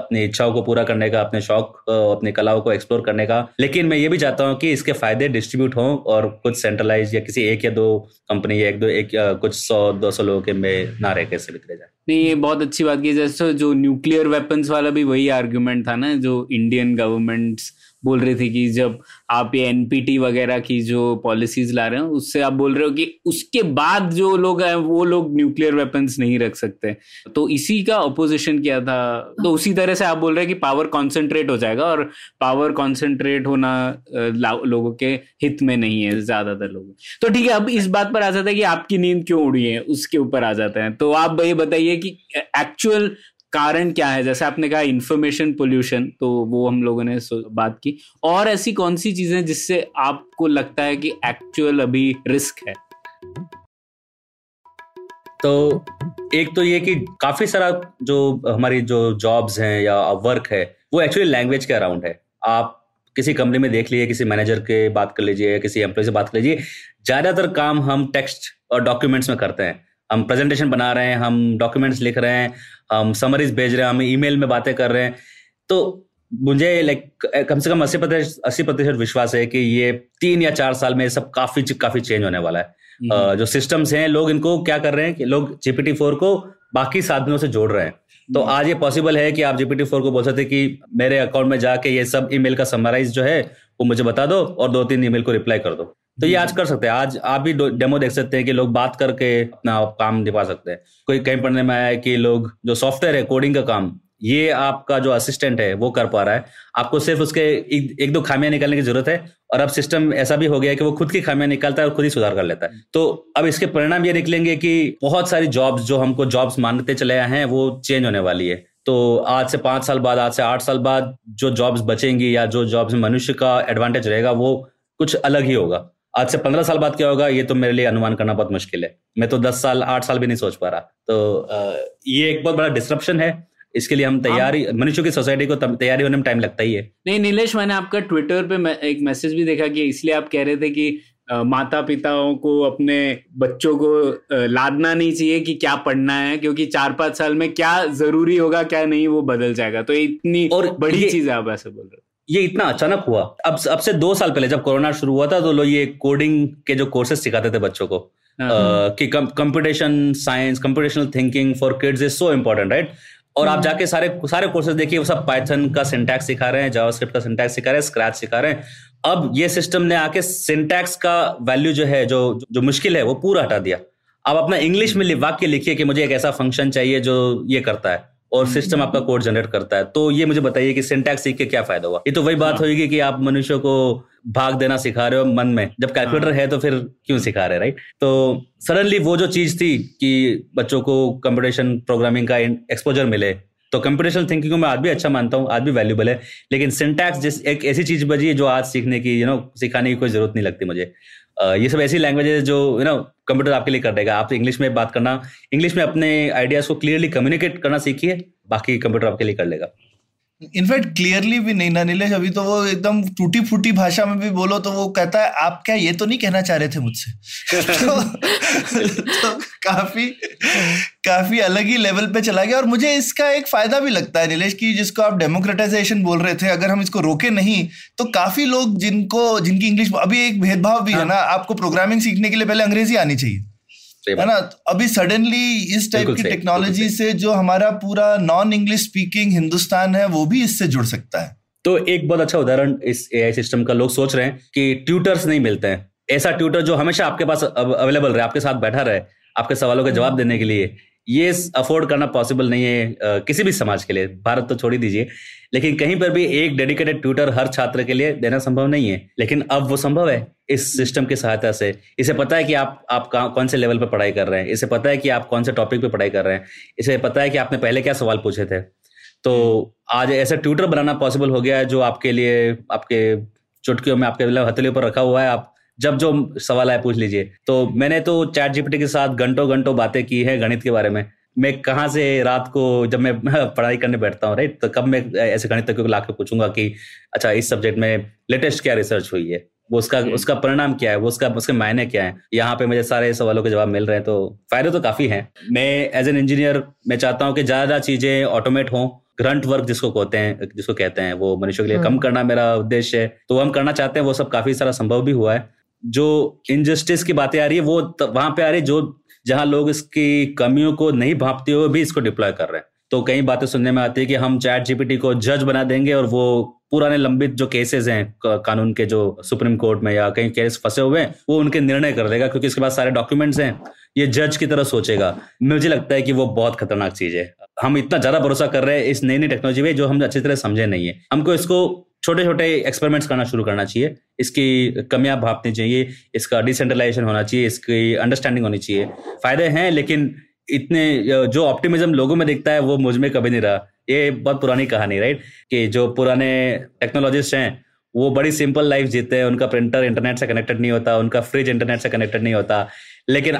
अपनी इच्छाओं को पूरा करने का, अपने शौक, अपनी कलाओं को एक्सप्लोर करने का। लेकिन मैं ये भी चाहता हूँ कि इसके फायदे डिस्ट्रीब्यूट हों और कुछ सेंट्रलाइज या किसी एक या दो कंपनी या कुछ 100-200 लोगों के में ना रह के से बिखरे जाए। नहीं, ये बहुत अच्छी बात की। जैसे जो न्यूक्लियर वेपन्स वाला भी वही आर्ग्यूमेंट था ना, जो इंडियन गवर्नमेंट्स बोल रही थी कि जब आप ये एनपीटी वगैरह की जो पॉलिसीज ला रहे हो, उससे आप बोल रहे हो कि उसके बाद जो लोग हैं वो लोग न्यूक्लियर वेपन्स नहीं रख सकते, तो इसी का अपोजिशन किया था। तो उसी तरह से आप बोल रहे हैं कि पावर कॉन्सेंट्रेट हो जाएगा, और पावर कॉन्सेंट्रेट होना लोगों के हित में नहीं है ज्यादातर लोगों। तो ठीक है, अब इस बात पर आ जाता है कि आपकी नींद क्यों उड़ी है, उसके ऊपर आ जाता है। तो आप ये बताइए कि एक्चुअल कारण क्या है? जैसे आपने कहा इन्फॉर्मेशन पोल्यूशन, तो वो हम लोगों ने बात की, और ऐसी कौन सी चीजें जिससे आपको लगता है कि एक्चुअल अभी रिस्क है? तो एक तो ये कि काफी सारा जो हमारी जो जॉब्स हैं या वर्क है वो एक्चुअली लैंग्वेज के अराउंड है। आप किसी कंपनी में देख लीजिए, किसी मैनेजर के बात कर लीजिए, किसी एम्प्लॉय से बात कर लीजिए, ज्यादातर काम हम टेक्स्ट और डॉक्यूमेंट्स में करते हैं। हम प्रेजेंटेशन बना रहे हैं, हम डॉक्यूमेंट्स लिख रहे हैं, हम समरीज भेज रहे हैं, हम ईमेल में बातें कर रहे हैं। तो मुझे कम से कम 80% विश्वास है कि ये 3 या 4 साल में सब काफी चेंज होने वाला है। जो सिस्टम्स हैं, लोग इनको क्या कर रहे हैं कि लोग GPT-4 को बाकी साधनों से जोड़ रहे हैं। तो आज ये पॉसिबल है कि आप GPT-4 को बोल सकते हैं कि मेरे अकाउंट में जाके ये सब ईमेल का समराइज जो है वो मुझे बता दो और 2-3 ईमेल को रिप्लाई कर दो। तो ये आज कर सकते हैं। आज आप भी डेमो देख सकते हैं कि लोग बात करके अपना काम निभा सकते हैं। कोई कहीं पढ़ने में आया कि लोग जो सॉफ्टवेयर है कोडिंग का काम, ये आपका जो असिस्टेंट है वो कर पा रहा है। आपको सिर्फ उसके 1-2 खामियां निकालने की जरूरत है और अब सिस्टम ऐसा भी हो गया है कि वो खुद की खामियां निकालता है और खुद ही सुधार कर लेता है। तो अब इसके परिणाम ये निकलेंगे कि बहुत सारी जॉब्स जो हमको जॉब्स मानते चले आए हैं वो चेंज होने वाली है। तो आज से 5 साल बाद, आज से 8 साल बाद जो जॉब्स बचेंगी या जो जॉब्स में मनुष्य का एडवांटेज रहेगा वो कुछ अलग ही होगा। आज से 15 साल बाद क्या होगा ये तो मेरे लिए अनुमान करना बहुत मुश्किल है। मैं तो 10 साल 8 साल भी नहीं सोच पा रहा। तो ये एक बहुत बड़ा डिस्ट्रप्शन है। इसके लिए हम तैयारी, मनुष्यों की सोसाइटी को तैयारी होने में टाइम लगता ही है। नहीं नीलेश, मैंने आपका ट्विटर पे एक मैसेज भी देखा कि इसलिए आप कह रहे थे कि माता पिताओं को अपने बच्चों को लादना नहीं चाहिए कि क्या पढ़ना है, क्योंकि 4-5 साल में क्या जरूरी होगा क्या नहीं वो बदल जाएगा। तो इतनी और बड़ी चीज है आप ऐसे बोल रहे हो, ये इतना अचानक हुआ। अब से 2 साल पहले जब कोरोना शुरू हुआ था तो लोग ये कोडिंग के जो कोर्सेज सिखाते थे बच्चों को कि computation science, computational thinking for kids is so important, right. और आप जाके सारे कोर्सेज देखिए, वो सब पाइथन का सिंटैक्स सिखा रहे हैं, जावास्क्रिप्ट का सिंटैक्स सिखा रहे हैं, स्क्रैच सिखा रहे हैं। अब ये सिस्टम ने आके सिंटैक्स का वैल्यू जो है, जो मुश्किल है वो पूरा हटा दिया। आप अपना इंग्लिश में वाक्य लिखिए कि मुझे एक ऐसा फंक्शन चाहिए जो ये करता है और सिस्टम आपका कोड जनरेट करता है। तो ये मुझे बताइए कि सिंटैक्स सीख के क्या फायदा हुआ। ये तो वही बात होगी कि आप मनुष्यों को भाग देना सिखा रहे हो मन में, जब कैलकुलेटर है तो फिर क्यों सिखा रहे, राइट। तो सडनली वो जो चीज थी कि बच्चों को कंप्यूटेशन प्रोग्रामिंग का एक्सपोजर मिले, तो कंप्यूटेशनल थिंकिंग को मैं आज भी अच्छा मानता हूँ, आज भी वैल्यूबल है, लेकिन सिंटैक्स जिस एक ऐसी चीज बची जो आज सीखने की सिखाने की कोई जरूरत नहीं लगती मुझे। ये सब ऐसी लैंग्वेजेस जो कंप्यूटर आपके लिए कर देगा। आप इंग्लिश में बात करना, इंग्लिश में अपने आइडियाज को क्लियरली कम्युनिकेट करना सीखिए, बाकी कंप्यूटर आपके लिए कर लेगा। इनफैक्ट क्लियरली भी नहीं ना नीलेश, अभी तो वो एकदम टूटी फूटी भाषा में भी बोलो तो वो कहता है आप क्या ये तो नहीं कहना चाह रहे थे मुझसे। तो काफी अलग ही लेवल पे चला गया। और मुझे इसका एक फायदा भी लगता है नीलेश की, जिसको आप डेमोक्रेटाइजेशन बोल रहे थे, अगर हम इसको रोके नहीं तो काफी लोग जिनकी इंग्लिश, अभी एक भेदभाव भी है ना, आपको प्रोग्रामिंग सीखने के लिए पहले अंग्रेजी आनी चाहिए है ना। अभी सडनली इस टाइप की टेक्नोलॉजी से जो हमारा पूरा नॉन इंग्लिश स्पीकिंग हिंदुस्तान है वो भी इससे जुड़ सकता है। तो एक बहुत अच्छा उदाहरण इस एआई सिस्टम का, लोग सोच रहे हैं कि ट्यूटर्स नहीं मिलते हैं, ऐसा ट्यूटर जो हमेशा आपके पास अवेलेबल रहे, आपके साथ बैठा रहे, आपके सवालों के जवाब देने के लिए। ये अफोर्ड करना पॉसिबल नहीं है किसी भी समाज के लिए, भारत तो छोड़ ही दीजिए, लेकिन कहीं पर भी एक डेडिकेटेड ट्यूटर हर छात्र के लिए देना संभव नहीं है। लेकिन अब वो संभव है इस सिस्टम की सहायता से। इसे पता है कि आप कौन से लेवल पर पढ़ाई कर रहे हैं, इसे पता है कि आप कौन से टॉपिक पे पढ़ाई कर रहे हैं, इसे पता है कि आपने पहले क्या सवाल पूछे थे। तो आज ऐसा ट्यूटर बनाना पॉसिबल हो गया है जो आपके लिए आपके चुटकियों में, आपके हथेलियों पर रखा हुआ है। आप जब जो सवाल आए पूछ लीजिए। तो मैंने तो चैट जीपीटी के साथ घंटों बातें की है गणित के बारे में। मैं कहाँ से रात को जब मैं पढ़ाई करने बैठता हूँ, राइट, तो कब मैं ऐसे गणितज्ञ को लाके पूछूंगा कि अच्छा इस सब्जेक्ट में लेटेस्ट क्या रिसर्च हुई है, वो उसका परिणाम क्या है, वो उसके मायने क्या है। यहाँ पे मुझे सारे सवालों के जवाब मिल रहे हैं। तो फायदे तो काफी हैं। मैं एज एन इंजीनियर मैं चाहता हूँ कि ज्यादा चीजें ऑटोमेट हों। ग्रंट वर्क जिसको कहते हैं वो मनुष्यों के लिए कम करना मेरा उद्देश्य है। तो हम करना चाहते हैं, वो सब काफी सारा संभव भी हुआ है। जो इनजस्टिस की बातें आ रही है वो वहां पे आ रही है जहां लोग इसकी कमियों को नहीं भांपते हुए भी इसको डिप्लॉय कर रहे हैं। तो कई बातें सुनने में आती है कि हम चैट जीपीटी को जज बना देंगे और वो पुराने लंबित जो केसेस हैं कानून के, जो सुप्रीम कोर्ट में या कहीं केस फंसे हुए हैं, वो उनके निर्णय कर देगा क्योंकि इसके पास सारे डॉक्यूमेंट्स हैं, ये जज की तरह सोचेगा। मुझे लगता है कि वो बहुत खतरनाक चीज है। हम इतना ज्यादा भरोसा कर रहे हैं इस नई टेक्नोलॉजी में जो हम अच्छी तरह समझे नहीं है। हमको इसको छोटे एक्सपेरिमेंट्स करना शुरू करना चाहिए, इसकी कमियां भांपनी चाहिए, इसका डिसेंट्रलाइजेशन होना चाहिए, इसकी अंडरस्टैंडिंग होनी चाहिए। फायदे हैं, लेकिन इतने जो ऑप्टिमिज्म लोगों में दिखता है वो मुझ में कभी नहीं रहा। ये बहुत पुरानी कहानी, राइट, कि जो पुराने टेक्नोलॉजिस्ट हैं वो बड़ी सिंपल लाइफ जीते हैं, उनका प्रिंटर इंटरनेट से कनेक्टेड नहीं होता, उनका फ्रिज इंटरनेट से कनेक्टेड नहीं होता, लेकिन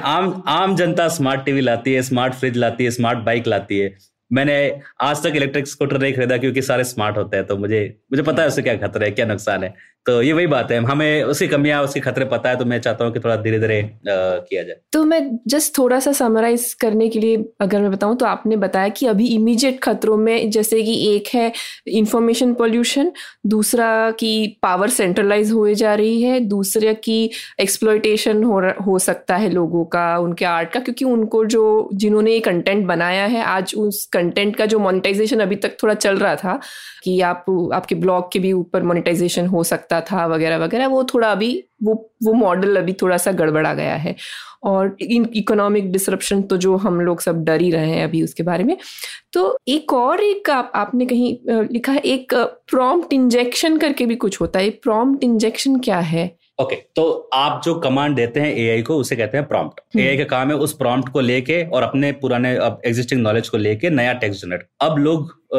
आम जनता स्मार्ट टीवी लाती है, स्मार्ट फ्रिज लाती है, स्मार्ट बाइक लाती है। मैंने आज तक इलेक्ट्रिक स्कूटर नहीं खरीदा क्योंकि सारे स्मार्ट होते हैं, तो मुझे पता है उससे क्या खतरा है, क्या नुकसान है। तो ये वही बात है, हमें उसकी कमियां, उसके खतरे पता है, तो मैं चाहता हूँ कि थोड़ा धीरे धीरे किया जाए। तो मैं जस्ट थोड़ा सा समराइज करने के लिए अगर मैं बताऊं, तो आपने बताया कि अभी इमीडिएट खतरों में जैसे कि एक है इंफॉर्मेशन पोल्यूशन, दूसरा कि पावर सेंट्रलाइज हो जा रही है, दूसरा कि एक्सप्लॉयटेशन हो सकता है लोगों का, उनके आर्ट का, क्योंकि उनको जो जिन्होंने ये कंटेंट बनाया है, आज उस कंटेंट का जो मोनेटाइजेशन अभी तक थोड़ा चल रहा था कि आपके ब्लॉग के भी ऊपर मोनेटाइजेशन हो सकता था वगैरह वगैरह, वो थोड़ा अभी वो मॉडल अभी थोड़ा सा गड़बड़ा गया है। और इन इकोनॉमिक डिसरप्शन तो जो हम लोग सब डर ही रहे हैं अभी उसके बारे में। तो एक आपने कहीं लिखा है एक प्रॉम्प्ट इंजेक्शन करके भी कुछ होता है, प्रॉम्प्ट इंजेक्शन क्या है? ओके, तो आप जो कमांड देते हैं एआई को उसे कहते हैं प्रॉम्प्ट। एआई का काम है उस प्रॉम्प्ट को लेके और अपने पुराने एग्जिस्टिंग नॉलेज को लेके नया टेक्स्ट जनरेट। अब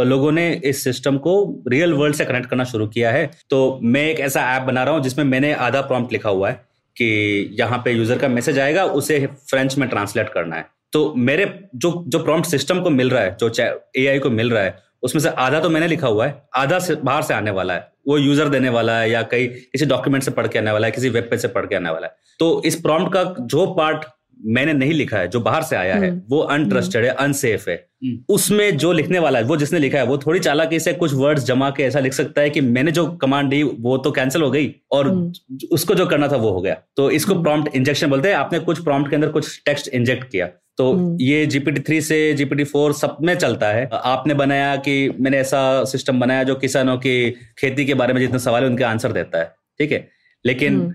लोगों ने इस सिस्टम को रियल वर्ल्ड से कनेक्ट करना शुरू किया है। तो मैं एक ऐसा ऐप बना रहा हूँ जिसमें मैंने आधा प्रॉम्प्ट लिखा हुआ है कि यहाँ पे यूजर का मैसेज आएगा, उसे फ्रेंच में ट्रांसलेट करना है। तो मेरे जो प्रॉम्प्ट सिस्टम को मिल रहा है, जो एआई को मिल रहा है, उसमें से आधा तो मैंने लिखा हुआ है, आधा से बाहर से आने वाला है, वो यूजर देने वाला है या कहीं किसी डॉक्यूमेंट से पढ़ के आने वाला है, किसी वेब पेज से पढ़ के आने वाला है। तो इस प्रॉम्प्ट का जो पार्ट मैंने नहीं लिखा है, जो बाहर से आया है, वो अनट्रस्टेड है, अनसेफ है। उसमें जो लिखने वाला है, वो जिसने लिखा है, वो थोड़ी चालाकी से कुछ वर्ड्स जमा के ऐसा लिख सकता है कि मैंने जो कमांड दी वो तो कैंसिल हो गई और उसको जो करना था वो हो गया। तो इसको प्रॉम्प्ट इंजेक्शन बोलते हैं। आपने कुछ प्रॉम्प्ट के अंदर कुछ टेक्स्ट इंजेक्ट किया, तो ये GPT-3 से GPT-4 सब में चलता है। आपने बनाया कि मैंने ऐसा सिस्टम बनाया जो किसानों की खेती के बारे में जितने सवाल है उनके आंसर देता है, ठीक है, लेकिन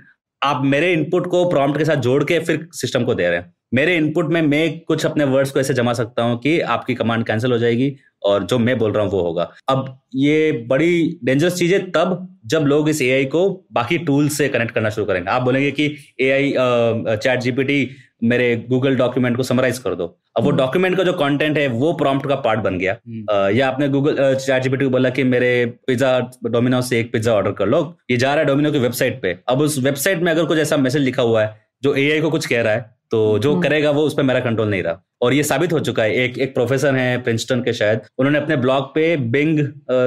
आप मेरे इनपुट को प्रॉम्प्ट के साथ जोड़ के फिर सिस्टम को दे रहे हैं। मेरे इनपुट में मैं कुछ अपने वर्ड्स को ऐसे जमा सकता हूं कि आपकी कमांड कैंसिल हो जाएगी और जो मैं बोल रहा हूं वो होगा। अब ये बड़ी डेंजरस चीज है तब जब लोग इस एआई को बाकी टूल से कनेक्ट करना शुरू करेंगे। आप बोलेंगे कि एआई चैट जीपीटी मेरे गूगल डॉक्यूमेंट को समराइज कर दो, अब वो डॉक्यूमेंट का जो कंटेंट है वो प्रॉम्प्ट का पार्ट बन गया। या आपने गूगल चैट जीपीटी को बोला कि मेरे पिज्जा डोमिनोज से एक पिज्जा ऑर्डर कर लो, ये जा रहा है डोमिनो की वेबसाइट पे। अब उस वेबसाइट में अगर कुछ ऐसा मैसेज लिखा हुआ है जो एआई को कुछ कह रहा है, तो जो करेगा वो उस पर मेरा कंट्रोल नहीं रहा। और ये साबित हो चुका है। एक प्रोफेसर है प्रिंसटन के शायद, उन्होंने अपने ब्लॉग पे बिंग,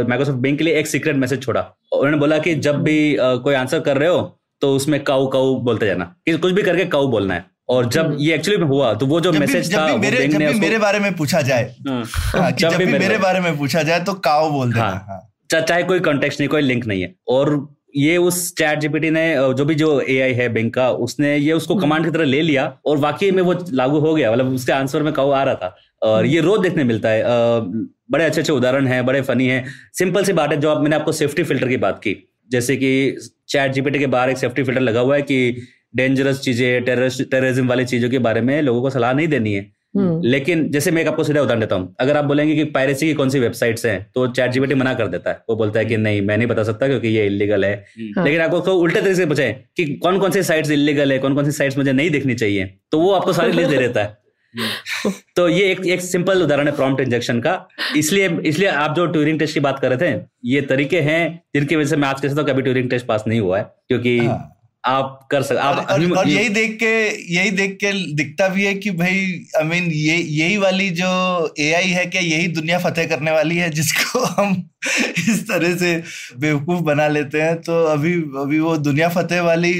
माइक्रोसॉफ्ट बिंग के लिए एक सीक्रेट मैसेज छोड़ा। उन्होंने बोला कि जब भी कोई आंसर कर रहे हो तो उसमें काऊ काऊ बोलते जाना, कुछ भी करके काऊ बोलना है। और जब ये एक्चुअली में हुआ तो वो जो मैसेज था, जब भी मेरे बारे में पूछा जाए, जब भी मेरे बारे में पूछा जाए तो काऊ बोल देना, चाहे कोई कॉन्टेक्स्ट नहीं, कोई लिंक नहीं है। और ये उस चैट जीपीटी ने, जो भी जो एआई है बिंग का, उसने ये उसको कमांड की तरह ले लिया और वाकई में वो लागू हो गया, मतलब उसके आंसर में काऊ आ रहा था। और ये रोज देखने मिलता है। बड़े अच्छे अच्छे उदाहरण हैं, बड़े फनी हैं। सिंपल सी बात है, जो मैंने आपको सेफ्टी फिल्टर की बात की, जैसे कि चैट जीपीटी के बाहर एक सेफ्टी फिल्टर लगा हुआ है कि डेंजरस चीजें, टेररिज्म वाली चीजों के बारे में लोगों को सलाह नहीं देनी है। लेकिन जैसे मैं आपको सीधा उदाहरण देता हूँ, अगर आप बोलेंगे कि पायरेसी की कौन सी वेबसाइट्स हैं, तो चैट जीपीटी मना कर देता है। वो बोलता है कि नहीं, मैं नहीं बता सकता क्योंकि ये इल्लीगल है। लेकिन आपको तो उल्टे तरीके से पूछे कि कौन कौन सी साइट्स इल्लीगल है, कौन कौन सी साइट्स मुझे नहीं देखनी चाहिए, तो वो आपको सारी लिस्ट दे देता है। तो ये एक सिंपल उदाहरण है प्रॉम्प्ट इंजेक्शन का। इसलिए आप जो ट्यूरिंग टेस्ट की बात कर रहे थे, ये तरीके हैं जिनकी वजह से मैं आज कहता हूं कभी ट्यूरिंग टेस्ट पास नहीं हुआ है, क्योंकि आप कर सकते। और यही देख के दिखता भी है कि भाई यही वाली जो एआई है, क्या यही दुनिया फतेह करने वाली है जिसको हम इस तरह से बेवकूफ बना लेते हैं? तो अभी वो दुनिया फतेह वाली,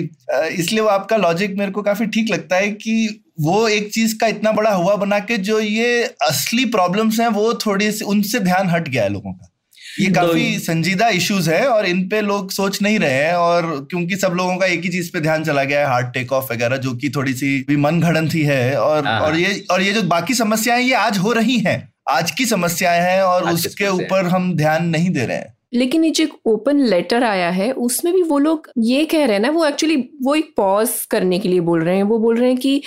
इसलिए वो आपका लॉजिक मेरे को काफी ठीक लगता है कि वो एक चीज का इतना बड़ा हुआ बना के जो ये असली प्रॉब्लम्स हैं वो थोड़ी सी उनसे ध्यान हट गया है लोगों का। ये काफी संजीदा इश्यूज है और इन पे लोग सोच नहीं रहे हैं, और क्योंकि सब लोगों का एक ही चीज पे ध्यान चला गया है, हार्ड टेक ऑफ वगैरह, जो कि थोड़ी सी भी मन घड़न थी है। और ये जो बाकी समस्याएं, ये आज हो रही हैं, आज की समस्याएं हैं और उसके ऊपर हम ध्यान नहीं दे रहे हैं। लेकिन ये जो एक ओपन लेटर आया है उसमें भी वो लोग ये कह रहे हैं ना, वो एक्चुअली वो एक पॉज करने के लिए बोल रहे हैं। वो बोल रहे हैं कि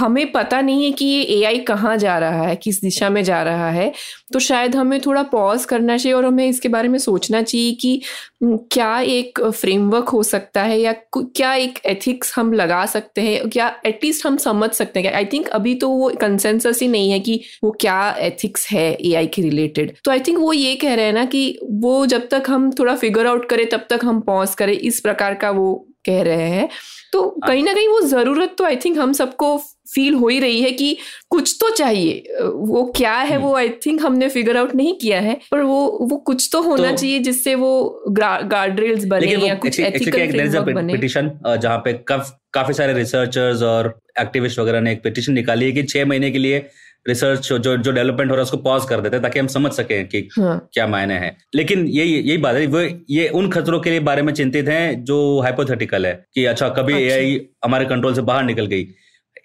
हमें पता नहीं है कि ये एआई कहाँ जा रहा है, किस दिशा में जा रहा है, तो शायद हमें थोड़ा पॉज करना चाहिए और हमें इसके बारे में सोचना चाहिए कि क्या एक फ्रेमवर्क हो सकता है या क्या एक एथिक्स हम लगा सकते हैं, क्या एटलीस्ट हम समझ सकते हैं। आई थिंक अभी तो वो कंसेंसस ही नहीं है कि वो क्या एथिक्स है एआई के रिलेटेड। तो आई थिंक वो ये कह रहे हैं ना कि वो जब तक हम थोड़ा फिगर आउट करें तब तक हम पॉज करें, इस प्रकार का वो कह रहे हैं। तो कहीं ना कहीं वो ज़रूरत तो आई थिंक हम सबको फील हो ही रही है कि कुछ तो चाहिए। वो क्या है वो आई थिंक हमने फिगर आउट नहीं किया है, पर वो कुछ तो होना चाहिए जिससे वो गार्ड रेल्स बने या कुछ एथिकल बने। पिटिशन जहाँ पे काफी सारे रिसर्चर्स और एक्टिविस्ट वगैरह ने एक पिटिशन निकाली है कि 6 महीने के लिए रिसर्च जो डेवलपमेंट हो रहा है उसको पॉज कर देते हैं ताकि हम समझ सकें कि क्या मायने हैं। लेकिन यही बात है, वो ये उन खतरों के बारे में चिंतित हैं जो हाइपोथेटिकल है कि अच्छा कभी एआई हमारे कंट्रोल से बाहर निकल गई।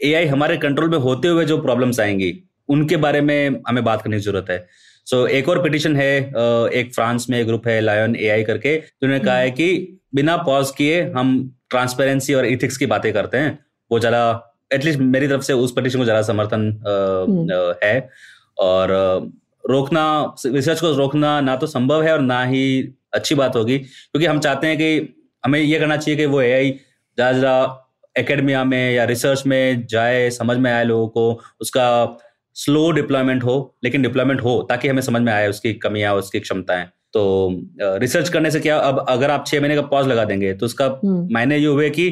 एआई हमारे कंट्रोल में होते हुए जो प्रॉब्लम्स आएंगी उनके बारे में हमें बात करने की जरूरत है। सो एक और पिटिशन है, एक फ्रांस में एक ग्रुप है लायन एआई करके, जिन्होंने कहा है कि बिना पॉज किए हम ट्रांसपेरेंसी और इथिक्स की बातें करते हैं। वो जरा एटलीस्ट मेरी तरफ से उस पिटिशन को ज़्यादा समर्थन है। और रोकना, रिसर्च को रोकना ना तो संभव है और ना ही अच्छी बात होगी, क्योंकि हम चाहते हैं कि हमें ये करना चाहिए कि वो एआई ज़्यादा एकेडमिया में या रिसर्च में जाए, समझ में आए लोगों को, उसका स्लो डिप्लॉयमेंट हो लेकिन डिप्लॉयमेंट हो ताकि हमें समझ में आए उसकी कमियाँ, उसकी क्षमताएं। तो रिसर्च करने से क्या, अब अगर आप 6 महीने का पॉज लगा देंगे तो उसका मायने ये हुए कि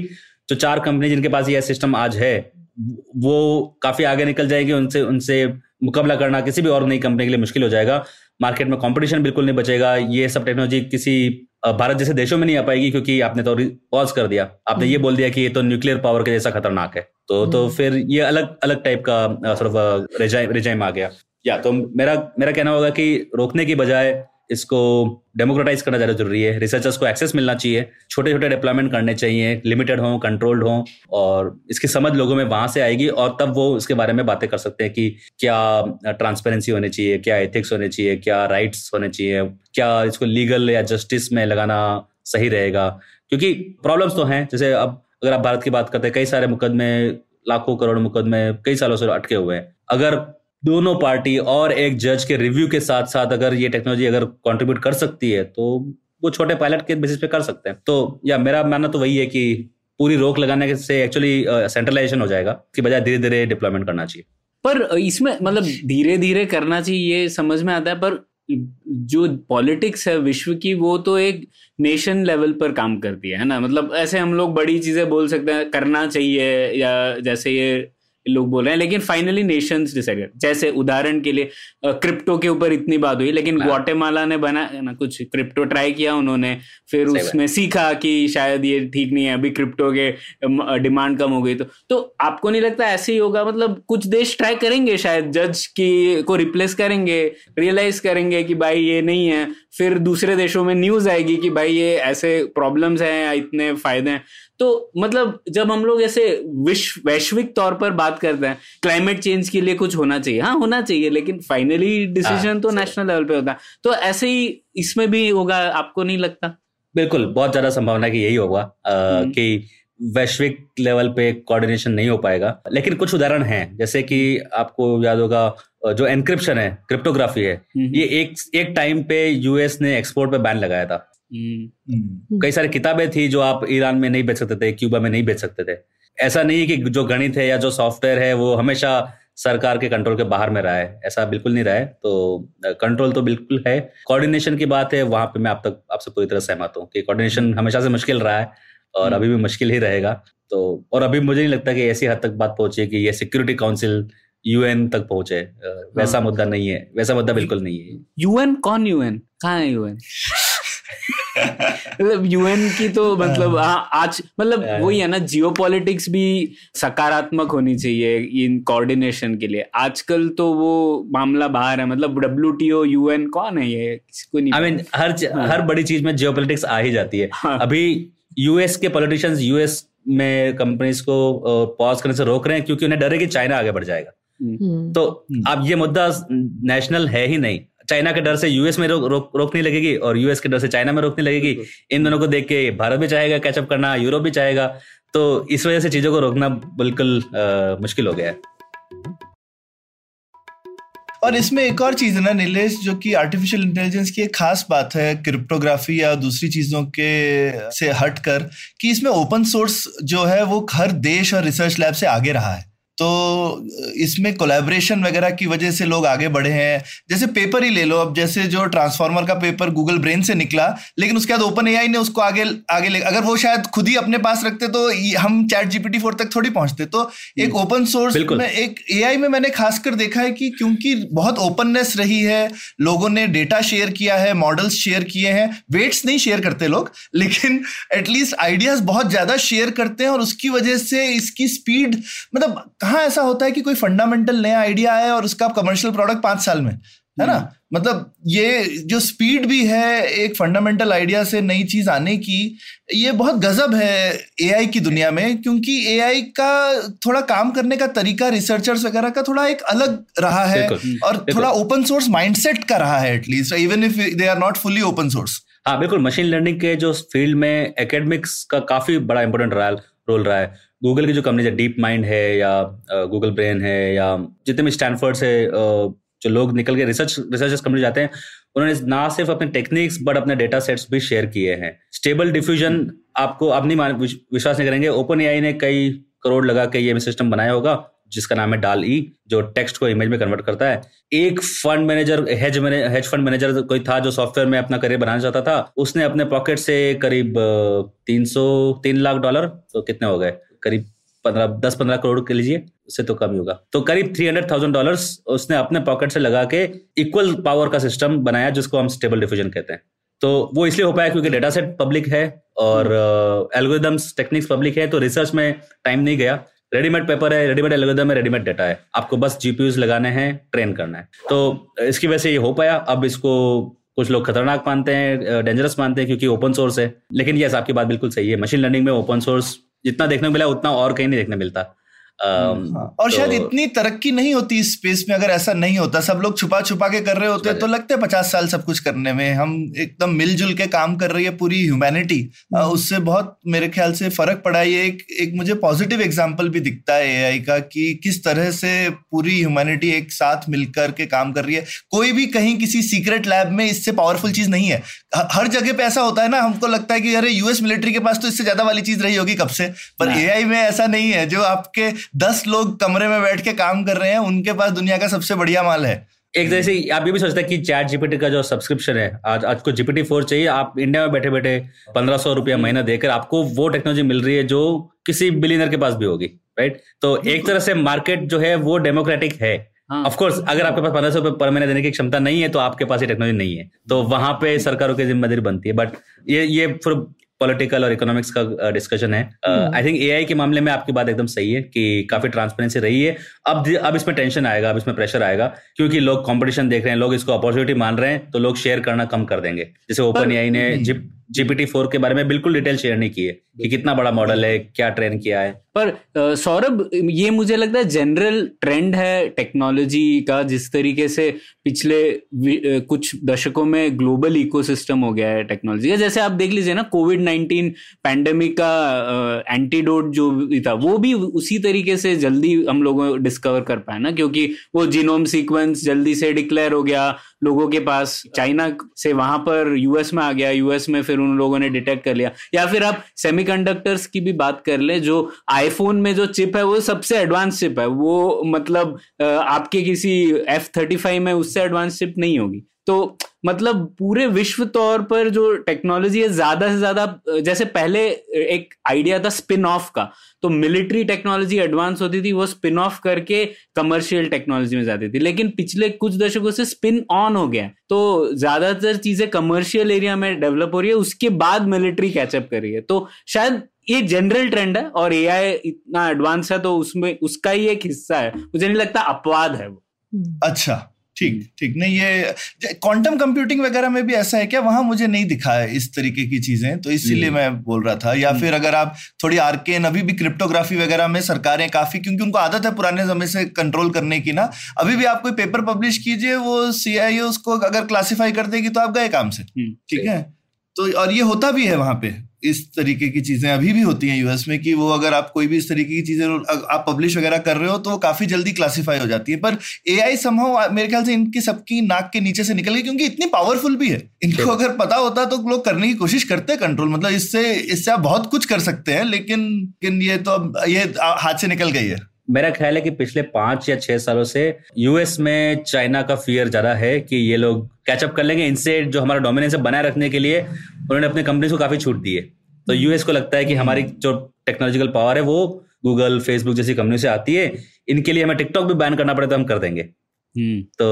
जो 4 कंपनी जिनके पास यह सिस्टम आज है वो काफी आगे निकल जाएगी, उनसे मुकाबला करना किसी भी और नई कंपनी के लिए मुश्किल हो जाएगा। मार्केट में कंपटीशन बिल्कुल नहीं बचेगा, ये सब टेक्नोलॉजी किसी भारत जैसे देशों में नहीं आ पाएगी, क्योंकि आपने तो पॉज कर दिया, आपने ये बोल दिया कि ये तो न्यूक्लियर पावर के जैसा खतरनाक है। तो फिर ये अलग अलग टाइप का sort of regime आ गया। या तो मेरा कहना होगा कि रोकने की बजाय इसको डेमोक्रेटाइज करना ज़्यादा जरूरी है। रिसर्चर्स को एक्सेस मिलना चाहिए, छोटे छोटे डिप्लॉयमेंट करने चाहिए, लिमिटेड हों, कंट्रोल्ड हों, और इसकी समझ लोगों में वहाँ से आएगी और तब वो इसके बारे में बातें कर सकते हैं कि क्या ट्रांसपेरेंसी होनी चाहिए, क्या एथिक्स होने चाहिए, क्या राइट्स होने चाहिए, क्या इसको लीगल या जस्टिस में लगाना सही रहेगा। क्योंकि प्रॉब्लम्स तो हैं, जैसे अब अगर आप भारत की बात करते हैं, कई सारे मुकदमे, लाखों करोड़ मुकदमे कई सालों से अटके हुए हैं। अगर दोनों पार्टी और एक जज के रिव्यू के साथ साथ अगर ये टेक्नोलॉजी अगर कंट्रीब्यूट कर सकती है तो वो छोटे पायलट के बेसिस पे कर सकते हैं। तो या मेरा मानना तो वही है कि पूरी रोक लगाने से एक्चुअली सेंट्रलाइजेशन हो जाएगा, इसकी बजाय धीरे धीरे डिप्लॉयमेंट करना चाहिए। पर इसमें मतलब धीरे धीरे करना चाहिए ये समझ में आता है, पर जो पॉलिटिक्स है विश्व की वो तो एक नेशन लेवल पर काम करती है ना। मतलब ऐसे हम लोग बड़ी चीजें बोल सकते हैं करना चाहिए या जैसे ये लोग बोल रहे हैं, लेकिन फाइनली नेशंस डिसाइड कर, जैसे उदाहरण के लिए क्रिप्टो के ऊपर इतनी बात हुई, लेकिन ग्वाटेमाला ने बना ना कुछ क्रिप्टो ट्राई किया उन्होंने, फिर उसमें सीखा कि शायद ये ठीक नहीं है, अभी क्रिप्टो के डिमांड कम हो गई। तो आपको नहीं लगता ऐसे ही होगा? मतलब कुछ देश ट्राई करेंगे, शायद जज की को रिप्लेस करेंगे, रियलाइज करेंगे कि भाई ये नहीं है, फिर दूसरे देशों में न्यूज आएगी कि भाई ये ऐसे प्रॉब्लम्स हैं या इतने फायदे हैं। तो मतलब जब हम लोग ऐसे वैश्विक तौर पर बात करते हैं क्लाइमेट चेंज के लिए कुछ होना चाहिए, हाँ होना चाहिए, लेकिन फाइनली डिसीजन तो नेशनल लेवल पे होता है। तो ऐसे ही इसमें भी होगा, आपको नहीं लगता? बिल्कुल, बहुत ज्यादा संभावना है कि यही होगा कि वैश्विक लेवल पे कोऑर्डिनेशन नहीं हो पाएगा। लेकिन कुछ उदाहरण हैं, जैसे कि आपको याद होगा जो एनक्रिप्शन है, क्रिप्टोग्राफी है, ये एक टाइम पे यूएस ने एक्सपोर्ट पे बैन लगाया था। कई सारी किताबें थी जो आप ईरान में नहीं बेच सकते थे, क्यूबा में नहीं बेच सकते थे। ऐसा नहीं है कि जो गणित है या जो सॉफ्टवेयर है वो हमेशा सरकार के कंट्रोल के बाहर में रहा है, ऐसा बिल्कुल नहीं रहा है। तो कंट्रोल तो बिल्कुल है। कोऑर्डिनेशन की बात है, वहां पे मैं आपसे पूरी तरह सहमत हूँ कि कोऑर्डिनेशन हमेशा से मुश्किल रहा है और अभी भी मुश्किल ही रहेगा। तो और अभी मुझे नहीं लगता कि ऐसी हद तक बात पहुंचे कि ये सिक्योरिटी काउंसिल यूएन तक पहुंचे, वैसा मुद्दा नहीं है, वैसा मुद्दा बिल्कुल नहीं है। यूएन कौन, यूएन कहाँ है यूएन? मतलब यूएन की तो मतलब आज मतलब वही है ना, जियोपॉलिटिक्स भी सकारात्मक होनी चाहिए इन कोऑर्डिनेशन के लिए। आजकल तो वो मामला बाहर है, मतलब WTO यूएन कौन है ये किसी को नहीं। I mean, हर बड़ी चीज में जियोपॉलिटिक्स आ ही जाती है। अभी यूएस के पॉलिटिशियंस यूएस में कंपनीज को पॉज करने से रोक रहे हैं क्योंकि उन्हें डर है कि चाइना आगे बढ़ जाएगा। तो अब ये मुद्दा नेशनल है ही नहीं, चाइना के डर से यूएस में रोकने लगेगी और यूएस के डर से चाइना में रोकने लगेगी। इन दोनों को देख के भारत भी चाहेगा कैचअप करना, यूरोप भी चाहेगा, तो इस वजह से चीजों को रोकना बिल्कुल मुश्किल हो गया है। और इसमें एक और चीज है ना नीलेश, जो कि आर्टिफिशियल इंटेलिजेंस की एक खास बात है क्रिप्टोग्राफी या दूसरी चीजों के से हट कर, कि इसमें ओपन सोर्स जो है वो हर देश और रिसर्च लैब से आगे रहा है। तो इसमें कोलैबोरेशन वगैरह की वजह से लोग आगे बढ़े हैं। जैसे पेपर ही ले लो, अब जैसे जो ट्रांसफॉर्मर का पेपर गूगल ब्रेन से निकला, लेकिन उसके बाद ओपन एआई ने उसको आगे ले, अगर वो शायद खुद ही अपने पास रखते तो हम चैट जीपीटी 4 तक थोड़ी पहुंचते। तो एक ओपन सोर्स में, एक एआई में मैंने खासकर देखा है कि क्योंकि बहुत ओपननेस रही है, लोगों ने डेटा शेयर किया है, मॉडल्स शेयर किए हैं, वेट्स नहीं शेयर करते लोग, लेकिन एटलीस्ट आइडियाज बहुत ज्यादा शेयर करते हैं, और उसकी वजह से इसकी स्पीड, मतलब कहाँ ऐसा होता है कि कोई फंडामेंटल नया आइडिया आए और उसका कमर्शियल प्रोडक्ट 5 साल में, है ना। मतलब ये जो स्पीड भी है एक फंडामेंटल आइडिया से नई चीज आने की, ये बहुत गजब है एआई की दुनिया में, क्योंकि एआई का थोड़ा काम करने का तरीका रिसर्चर्स वगैरह का थोड़ा एक अलग रहा है, और थोड़ा ओपन सोर्स माइंडसेट का रहा है, at least even if they are not fully open source. हाँ बिल्कुल, मशीन लर्निंग के जो फील्ड में एकेडमिक्स का काफी बड़ा इंपॉर्टेंट रोल रहा है। गूगल की जो कंपनी है, डीप माइंड है या गूगल ब्रेन है, या जितने भी स्टैनफोर्ड से जो लोग निकल के रिसर्चर्स कंपनी जाते हैं, उन्होंने ना सिर्फ अपने टेक्निक्स बट अपने डेटा सेट्स भी शेयर किए हैं। स्टेबल डिफ्यूजन आपको अपनी विश्वास नहीं करेंगे, ओपन एआई ने कई करोड़ लगा के ये सिस्टम बनाया होगा जिसका नाम है डाल ई, जो टेक्स्ट को इमेज में कन्वर्ट करता है। एक fund manager, hedge fund manager कोई था जो सॉफ्टवेयर में अपना करियर बनाना चाहता था, उसने अपने पॉकेट से करीब $3 लाख, तो कितने हो गए, करीब 10-15 करोड़ के लीजिए, उससे तो कम ही होगा, तो करीब $300,000 उसने अपने पॉकेट से लगा के इक्वल पावर का सिस्टम बनाया, जिसको हम स्टेबल डिफ्यूजन कहते हैं। तो वो इसलिए हो पाया क्योंकि डेटा सेट पब्लिक है और एल्गोरिदम्स टेक्निक्स पब्लिक है, तो रिसर्च में टाइम नहीं गया। रेडीमेड पेपर है, रेडीमेड एल्गोरिदम है, रेडीमेड डेटा है, आपको बस जीपीयूज लगाने हैं, ट्रेन करना है, तो इसकी वजह से ये हो पाया। अब इसको कुछ लोग खतरनाक मानते हैं, डेंजरस मानते हैं क्योंकि ओपन सोर्स है, लेकिन यस आपकी बात बिल्कुल सही है, मशीन लर्निंग में ओपन सोर्स जितना देखने को मिला उतना और कहीं नहीं देखने मिलता। और तो शायद इतनी तरक्की नहीं होती इस स्पेस में अगर ऐसा नहीं होता, सब लोग छुपा छुपा के कर रहे होते, तो लगते 50 साल सब कुछ करने में। हम एकदम मिलजुल के काम कर रही है पूरी ह्यूमैनिटी, उससे बहुत मेरे ख्याल से फर्क पड़ा। ये एक मुझे पॉजिटिव एग्जांपल भी दिखता है एआई का, कि किस तरह से पूरी ह्यूमैनिटी एक साथ मिलकर के काम कर रही है। कोई भी कहीं किसी सीक्रेट लैब में इससे पावरफुल चीज नहीं है, हर जगह पे ऐसा होता है ना। हमको लगता है कि अरे यूएस मिलिट्री के पास तो इससे ज्यादा वाली चीज रही होगी कब से, पर एआई में ऐसा नहीं है। जो आपके 10 लोग कमरे में बैठ के काम कर रहे हैं, उनके पास दुनिया का सबसे बढ़िया माल है। एक तरह से आप ये भी सोचते हैं कि चैट जीपीटी का जो सब्सक्रिप्शन है, आज को GPT-4 चाहिए, आप इंडिया में बैठे बैठे $1,500 महीना देकर आपको वो टेक्नोलॉजी मिल रही है जो किसी बिलियनर के पास भी होगी, राइट। तो एक तरह से मार्केट जो है वो डेमोक्रेटिक है। ऑफ कोर्स अगर आपके पास $1,500 पर महीना देने की क्षमता नहीं है तो आपके पास ये टेक्नोलॉजी नहीं है, तो वहां पे सरकारों की जिम्मेदारी बनती है। बट ये पॉलिटिकल और इकोनॉमिक्स का डिस्कशन है। आई थिंक एआई के मामले में आपकी बात एकदम सही है कि काफी ट्रांसपेरेंसी रही है। अब इसमें टेंशन आएगा, अब इसमें प्रेशर आएगा, क्योंकि लोग कंपटीशन देख रहे हैं, लोग इसको अपॉर्चुनिटी मान रहे हैं, तो लोग शेयर करना कम कर देंगे। जैसे ओपन एआई ने GPT-4 के बारे में बिल्कुल डिटेल शेयर नहीं की है कि कितना बड़ा मॉडल है, क्या ट्रेन किया है। पर सौरभ, ये मुझे लगता है जनरल ट्रेंड है टेक्नोलॉजी का, जिस तरीके से पिछले कुछ दशकों में ग्लोबल इकोसिस्टम हो गया है टेक्नोलॉजी का। जैसे आप देख लीजिए ना, कोविड-19 पैंडेमिक का एंटीडोट जो भी था वो भी उसी तरीके से जल्दी हम लोग डिस्कवर कर पाए ना, क्योंकि वो जीनोम सीक्वेंस जल्दी से डिक्लेयर हो गया लोगों के पास, चाइना से वहां पर यूएस में आ गया, यूएस में फिर उन लोगों ने डिटेक्ट कर लिया। या फिर आप सेमीकंडक्टर्स की भी बात कर ले, जो आईफोन में जो चिप है वो सबसे एडवांस चिप है, वो मतलब आपके किसी F-35 में उससे एडवांस चिप नहीं होगी। तो मतलब पूरे विश्व तौर पर जो टेक्नोलॉजी है ज्यादा से ज्यादा, जैसे पहले एक आइडिया था स्पिन ऑफ का, तो मिलिट्री टेक्नोलॉजी एडवांस होती थी, वो स्पिन ऑफ करके कमर्शियल टेक्नोलॉजी में जाती थी, लेकिन पिछले कुछ दशकों से स्पिन ऑन हो गया, तो ज्यादातर चीजें कमर्शियल एरिया में डेवलप हो रही है, उसके बाद मिलिट्री कैचअप कर रही है। तो शायद ये जनरल ट्रेंड है, और एआई इतना एडवांस है तो उसमें उसका ही एक हिस्सा है, मुझे नहीं लगता अपवाद है वो। अच्छा, ठीक। नहीं, ये क्वांटम कंप्यूटिंग वगैरह में भी ऐसा है क्या? वहां मुझे नहीं दिखा है इस तरीके की चीजें, तो इसीलिए मैं बोल रहा था। या फिर अगर आप थोड़ी आर्केन, अभी भी क्रिप्टोग्राफी वगैरह में सरकारें काफी, क्योंकि उनको आदत है पुराने समय से कंट्रोल करने की ना। अभी भी आप कोई पेपर पब्लिश कीजिए, वो सीआईए उसको अगर क्लासिफाई कर देगी तो आप गए काम से, ठीक है। तो और ये होता भी है वहां पे, इस तरीके की चीजें अभी भी होती हैं यूएस में, कि वो अगर आप कोई भी इस तरीके की चीजें आप पब्लिश वगैरह कर रहे हो तो काफी जल्दी क्लासिफाई हो जाती है। पर एआई समहाउ मेरे ख्याल से इनकी सबकी नाक के नीचे से निकल गई, क्योंकि इतनी पावरफुल भी है। इनको अगर पता होता तो लोग करने की कोशिश करते कंट्रोल, मतलब इससे आप बहुत कुछ कर सकते हैं, लेकिन ये तो अब ये हाथ से निकल गई है। मेरा ख्याल है कि पिछले 5 या 6 सालों से यूएस में चाइना का फियर ज्यादा है कि ये लोग कैचअप कर लेंगे, इनसे जो हमारा डोमिनेंस बनाए रखने के लिए उन्होंने अपने कंपनीज को काफी छूट दी है। तो यूएस को लगता है कि हमारी जो टेक्नोलॉजिकल पावर है वो गूगल फेसबुक जैसी कंपनी से आती है, इनके लिए हमें टिकटॉक भी बैन करना पड़े तो हम कर देंगे। तो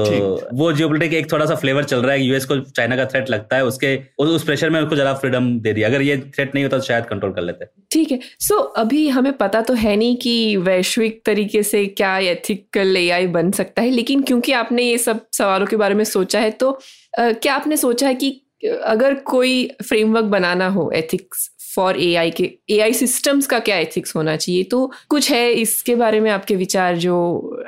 वो जियोपॉलिटिक्स एक थोड़ा सा फ्लेवर चल रहा है, यूएस को चाइना का थ्रेट लगता है, उसके उस प्रेशर में उसको जरा फ्रीडम दे दिया। अगर ये थ्रेट नहीं होता तो शायद कंट्रोल कर लेते। ठीक है, सो अभी हमें पता तो है नहीं कि वैश्विक तरीके से क्या एथिकल एआई बन सकता है, लेकिन क्योंकि आपने ये सब सवालों के बारे में सोचा है तो क्या आपने सोचा है कि अगर कोई फ्रेमवर्क बनाना हो एथिक्स फॉर एआई के, एआई सिस्टम्स का क्या एथिक्स होना चाहिए? तो कुछ है इसके बारे में आपके विचार जो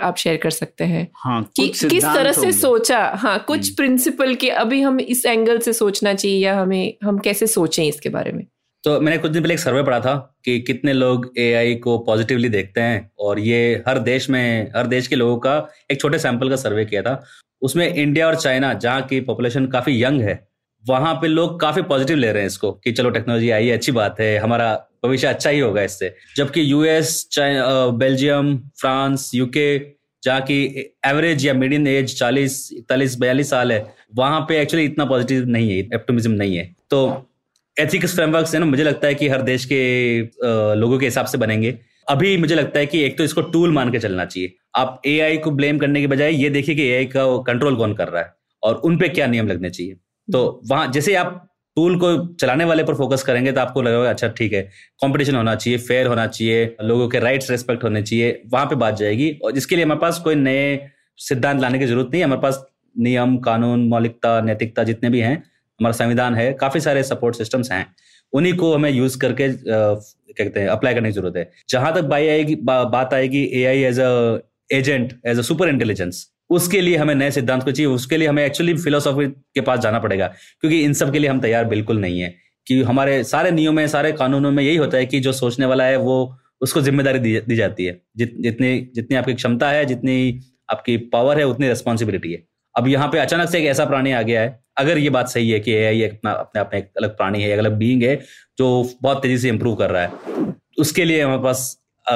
आप शेयर कर सकते हैं? हाँ, कि किस तरह से सोचा, हाँ कुछ प्रिंसिपल के अभी हम इस एंगल से सोचना चाहिए या हमें हम कैसे सोचें इसके बारे में? तो मैंने कुछ दिन पहले एक सर्वे पढ़ा था कि कितने लोग एआई को पॉजिटिवली देखते हैं, और ये हर देश के लोगों का एक छोटे सैंपल का सर्वे किया था। उसमें इंडिया और चाइना, जहाँ की पॉपुलेशन काफी यंग है, वहां पे लोग काफी पॉजिटिव ले रहे हैं इसको कि चलो टेक्नोलॉजी आई है, अच्छी बात है, हमारा भविष्य अच्छा ही होगा इससे। जबकि US, China, Belgium, France, UK, जहाँ की एवरेज या मीडियन एज 40, 41, 42 साल है, वहां पे एक्चुअली इतना पॉजिटिव नहीं है, ऑप्टिमिज्म नहीं है। तो एथिक्स फ्रेमवर्क है ना, मुझे लगता है कि हर देश के लोगों के हिसाब से बनेंगे। अभी मुझे लगता है कि एक तो इसको टूल मान के चलना चाहिए। आप एआई को ब्लेम करने के बजाय ये देखिए कि एआई का कंट्रोल कौन कर रहा है और उन पे क्या नियम लगने चाहिए। तो वहां जैसे आप टूल को चलाने वाले पर फोकस करेंगे तो आपको लगेगा अच्छा ठीक है, कंपटीशन होना चाहिए, फेयर होना चाहिए, लोगों के राइट्स रेस्पेक्ट होने चाहिए, वहां पे बात जाएगी। और इसके लिए हमारे पास कोई नए सिद्धांत लाने की जरूरत नहीं है। हमारे पास नियम, कानून, मौलिकता, नैतिकता जितने भी हैं, हमारा संविधान है, काफी सारे सपोर्ट सिस्टम्स हैं, उन्हीं को हमें यूज करके कहते हैं अप्लाई करने की जरूरत है। जहां तक बात आएगी AI as a agent, as a super intelligence, उसके लिए हमें नए सिद्धांत को चाहिए। उसके लिए हमें एक्चुअली फिलोसॉफी के पास जाना पड़ेगा, क्योंकि इन सब के लिए हम तैयार बिल्कुल नहीं है। कि हमारे सारे नियमों में, सारे कानूनों में यही होता है कि जो सोचने वाला है वो उसको जिम्मेदारी दी जाती है, जितनी आपकी क्षमता है, जितनी आपकी पावर है, उतनी रिस्पॉन्सिबिलिटी है। अब यहाँ पे अचानक से एक ऐसा प्राणी आ गया है, अगर ये बात सही है कि एआई अपने आप में एक अलग प्राणी है, एक अलग बीइंग है जो बहुत तेजी से इम्प्रूव कर रहा है, उसके लिए हमारे पास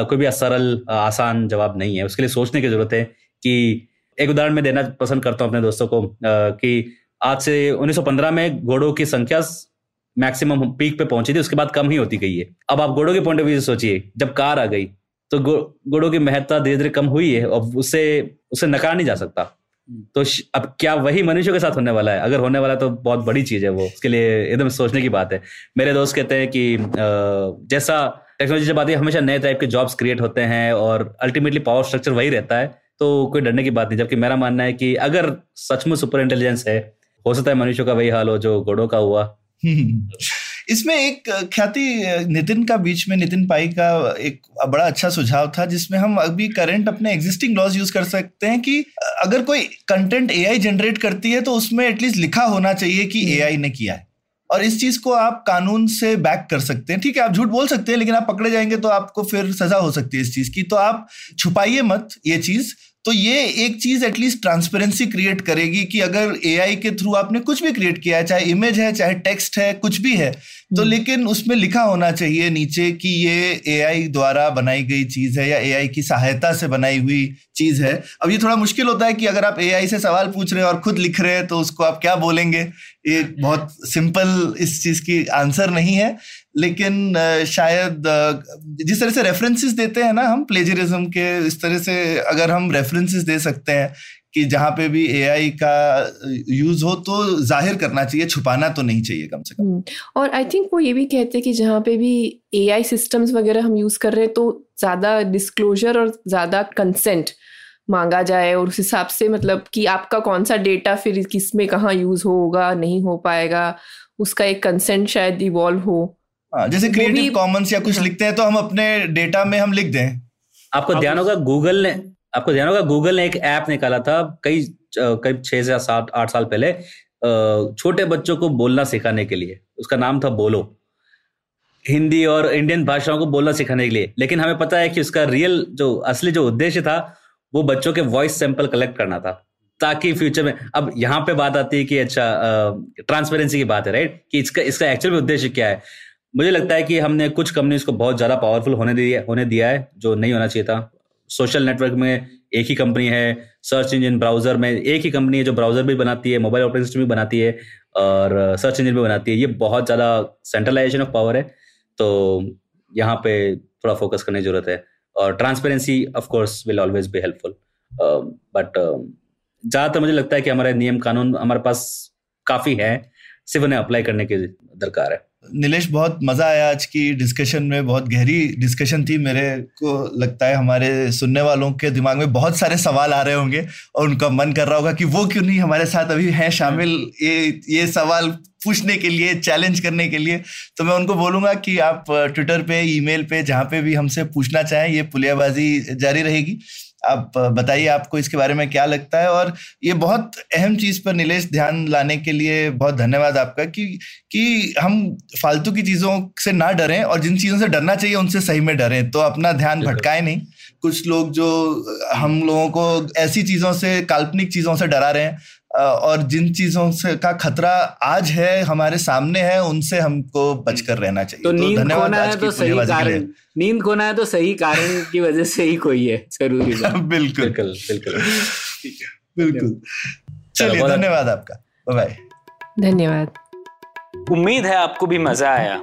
कोई भी सरल आसान जवाब नहीं है। उसके लिए सोचने की जरूरत है। कि एक उदाहरण मैं देना पसंद करता हूं अपने दोस्तों को कि आज से 1915 में घोड़ों की संख्या मैक्सिमम पीक पे पहुंची थी, उसके बाद कम ही होती गई है। अब आप घोड़ों के पॉइंट ऑफ व्यू से सोचिए, जब कार आ गई तो घोड़ों की महत्ता धीरे धीरे कम हुई है और उसे नकार नहीं जा सकता। तो अब क्या वही मनुष्यों के साथ होने वाला है? अगर होने वाला तो बहुत बड़ी चीज है वो, उसके लिए एकदम सोचने की बात है। मेरे दोस्त कहते हैं कि जैसा टेक्नोलॉजी जब आती है हमेशा नए टाइप के जॉब्स क्रिएट होते हैं और अल्टीमेटली पावर स्ट्रक्चर वही रहता है, तो कोई डरने की बात नहीं। जबकि मेरा मानना है कि अगर सचमुच सुपर इंटेलिजेंस है, हो सकता है मनुष्यों का वही हाल हो जो घोड़ों का हुआ। इसमें एक ख्याति नितिन का बीच में, नितिन पाई का एक बड़ा अच्छा सुझाव था, जिसमें हम अभी करंट अपने एग्जिस्टिंग लॉज यूज कर सकते हैं कि अगर कोई कंटेंट एआई जनरेट करती है तो उसमें एटलीस्ट लिखा होना चाहिए कि एआई ने किया है, और इस चीज को आप कानून से बैक कर सकते हैं। ठीक है, आप झूठ बोल सकते हैं लेकिन आप पकड़े जाएंगे तो आपको फिर सजा हो सकती है इस चीज की, तो आप छुपाइए मत ये चीज। तो ये एक चीज एटलीस्ट ट्रांसपेरेंसी क्रिएट करेगी कि अगर एआई के थ्रू आपने कुछ भी क्रिएट किया है, चाहे इमेज है, चाहे टेक्स्ट है, कुछ भी है, तो लेकिन उसमें लिखा होना चाहिए नीचे कि ये एआई द्वारा बनाई गई चीज है या एआई की सहायता से बनाई हुई चीज है। अब ये थोड़ा मुश्किल होता है कि अगर आप एआई से सवाल पूछ रहे हैं और खुद लिख रहे हैं तो उसको आप क्या बोलेंगे। ये बहुत सिंपल इस चीज की आंसर नहीं है, लेकिन शायद जिस तरह से रेफरेंसेस देते हैं ना हम प्लेजरिज्म के, इस तरह से अगर हम रेफरेंसेस दे सकते हैं कि जहाँ पे भी एआई का यूज हो तो जाहिर करना चाहिए, छुपाना तो नहीं चाहिए कम से कम। और आई थिंक वो ये भी कहते हैं कि जहाँ पे भी एआई सिस्टम्स वगैरह हम यूज कर रहे हैं तो ज्यादा डिस्क्लोजर और ज्यादा कंसेंट मांगा जाए, और उस हिसाब से मतलब कि आपका कौन सा डेटा फिर किस में कहाँ यूज होगा, नहीं हो पाएगा, उसका एक कंसेंट शायद इवॉल्व हो। जैसे क्रिएटिव कॉमन्स या कुछ लिखते हैं तो हम अपने डेटा में हम लिख दें। आपको ध्यान होगा गूगल ने एक ऐप निकाला था करीब 6 या 7-8 साल पहले छोटे बच्चों को बोलना सिखाने के लिए। उसका नाम था बोलो, हिंदी और इंडियन भाषाओं को बोलना सिखाने के लिए। लेकिन हमें पता है कि उसका रियल जो असली जो उद्देश्य था वो बच्चों के वॉइस सैंपल कलेक्ट करना था, ताकि फ्यूचर में। अब यहाँ पे बात आती है कि अच्छा ट्रांसपेरेंसी की बात है, राइट, कि इसका एक्चुअल उद्देश्य क्या है। मुझे लगता है कि हमने कुछ कंपनीज को बहुत ज्यादा पावरफुल होने दिया है जो नहीं होना चाहिए था। सोशल नेटवर्क में एक ही कंपनी है, सर्च इंजन, ब्राउजर में एक ही कंपनी है जो ब्राउजर भी बनाती है, मोबाइल ऑपरेटिंग सिस्टम भी बनाती है और सर्च इंजन भी बनाती है। ये बहुत ज़्यादा सेंट्रलाइजेशन ऑफ पावर है, तो यहाँ पे थोड़ा फोकस करने की जरूरत है। और transparency of course will always be helpful, but ज़्यादातर मुझे लगता है कि हमारे नियम कानून हमारे पास काफ़ी है, सिर्फ उन्हें अप्लाई करने की दरकार है। नीलेश, बहुत मजा आया आज की डिस्कशन में, बहुत गहरी डिस्कशन थी। मेरे को लगता है हमारे सुनने वालों के दिमाग में बहुत सारे सवाल आ रहे होंगे और उनका मन कर रहा होगा कि वो क्यों नहीं हमारे साथ अभी हैं शामिल, ये सवाल पूछने के लिए, चैलेंज करने के लिए। तो मैं उनको बोलूँगा कि आप ट्विटर पे, ईमेल पे, जहाँ पे भी हमसे पूछना चाहें, ये पुलियाबाजी जारी रहेगी। आप बताइए आपको इसके बारे में क्या लगता है। और ये बहुत अहम चीज़ पर नीलेश ध्यान लाने के लिए बहुत धन्यवाद आपका कि हम फालतू की चीज़ों से ना डरें और जिन चीज़ों से डरना चाहिए उनसे सही में डरें, तो अपना ध्यान भटकाएं नहीं। कुछ लोग जो हम लोगों को ऐसी चीज़ों से, काल्पनिक चीज़ों से डरा रहे हैं और जिन चीज़ों से का खतरा आज है हमारे सामने है, उनसे हमको बचकर रहना चाहिए। तो नींद खोना है तो सही कारण, नींद खोना है तो सही कारण की वजह से ही कोई है जरूरी। बिल्कुल बिल्कुल बिल्कुल। चलिए, धन्यवाद आपका, बाय। धन्यवाद। उम्मीद है आपको भी मजा आया।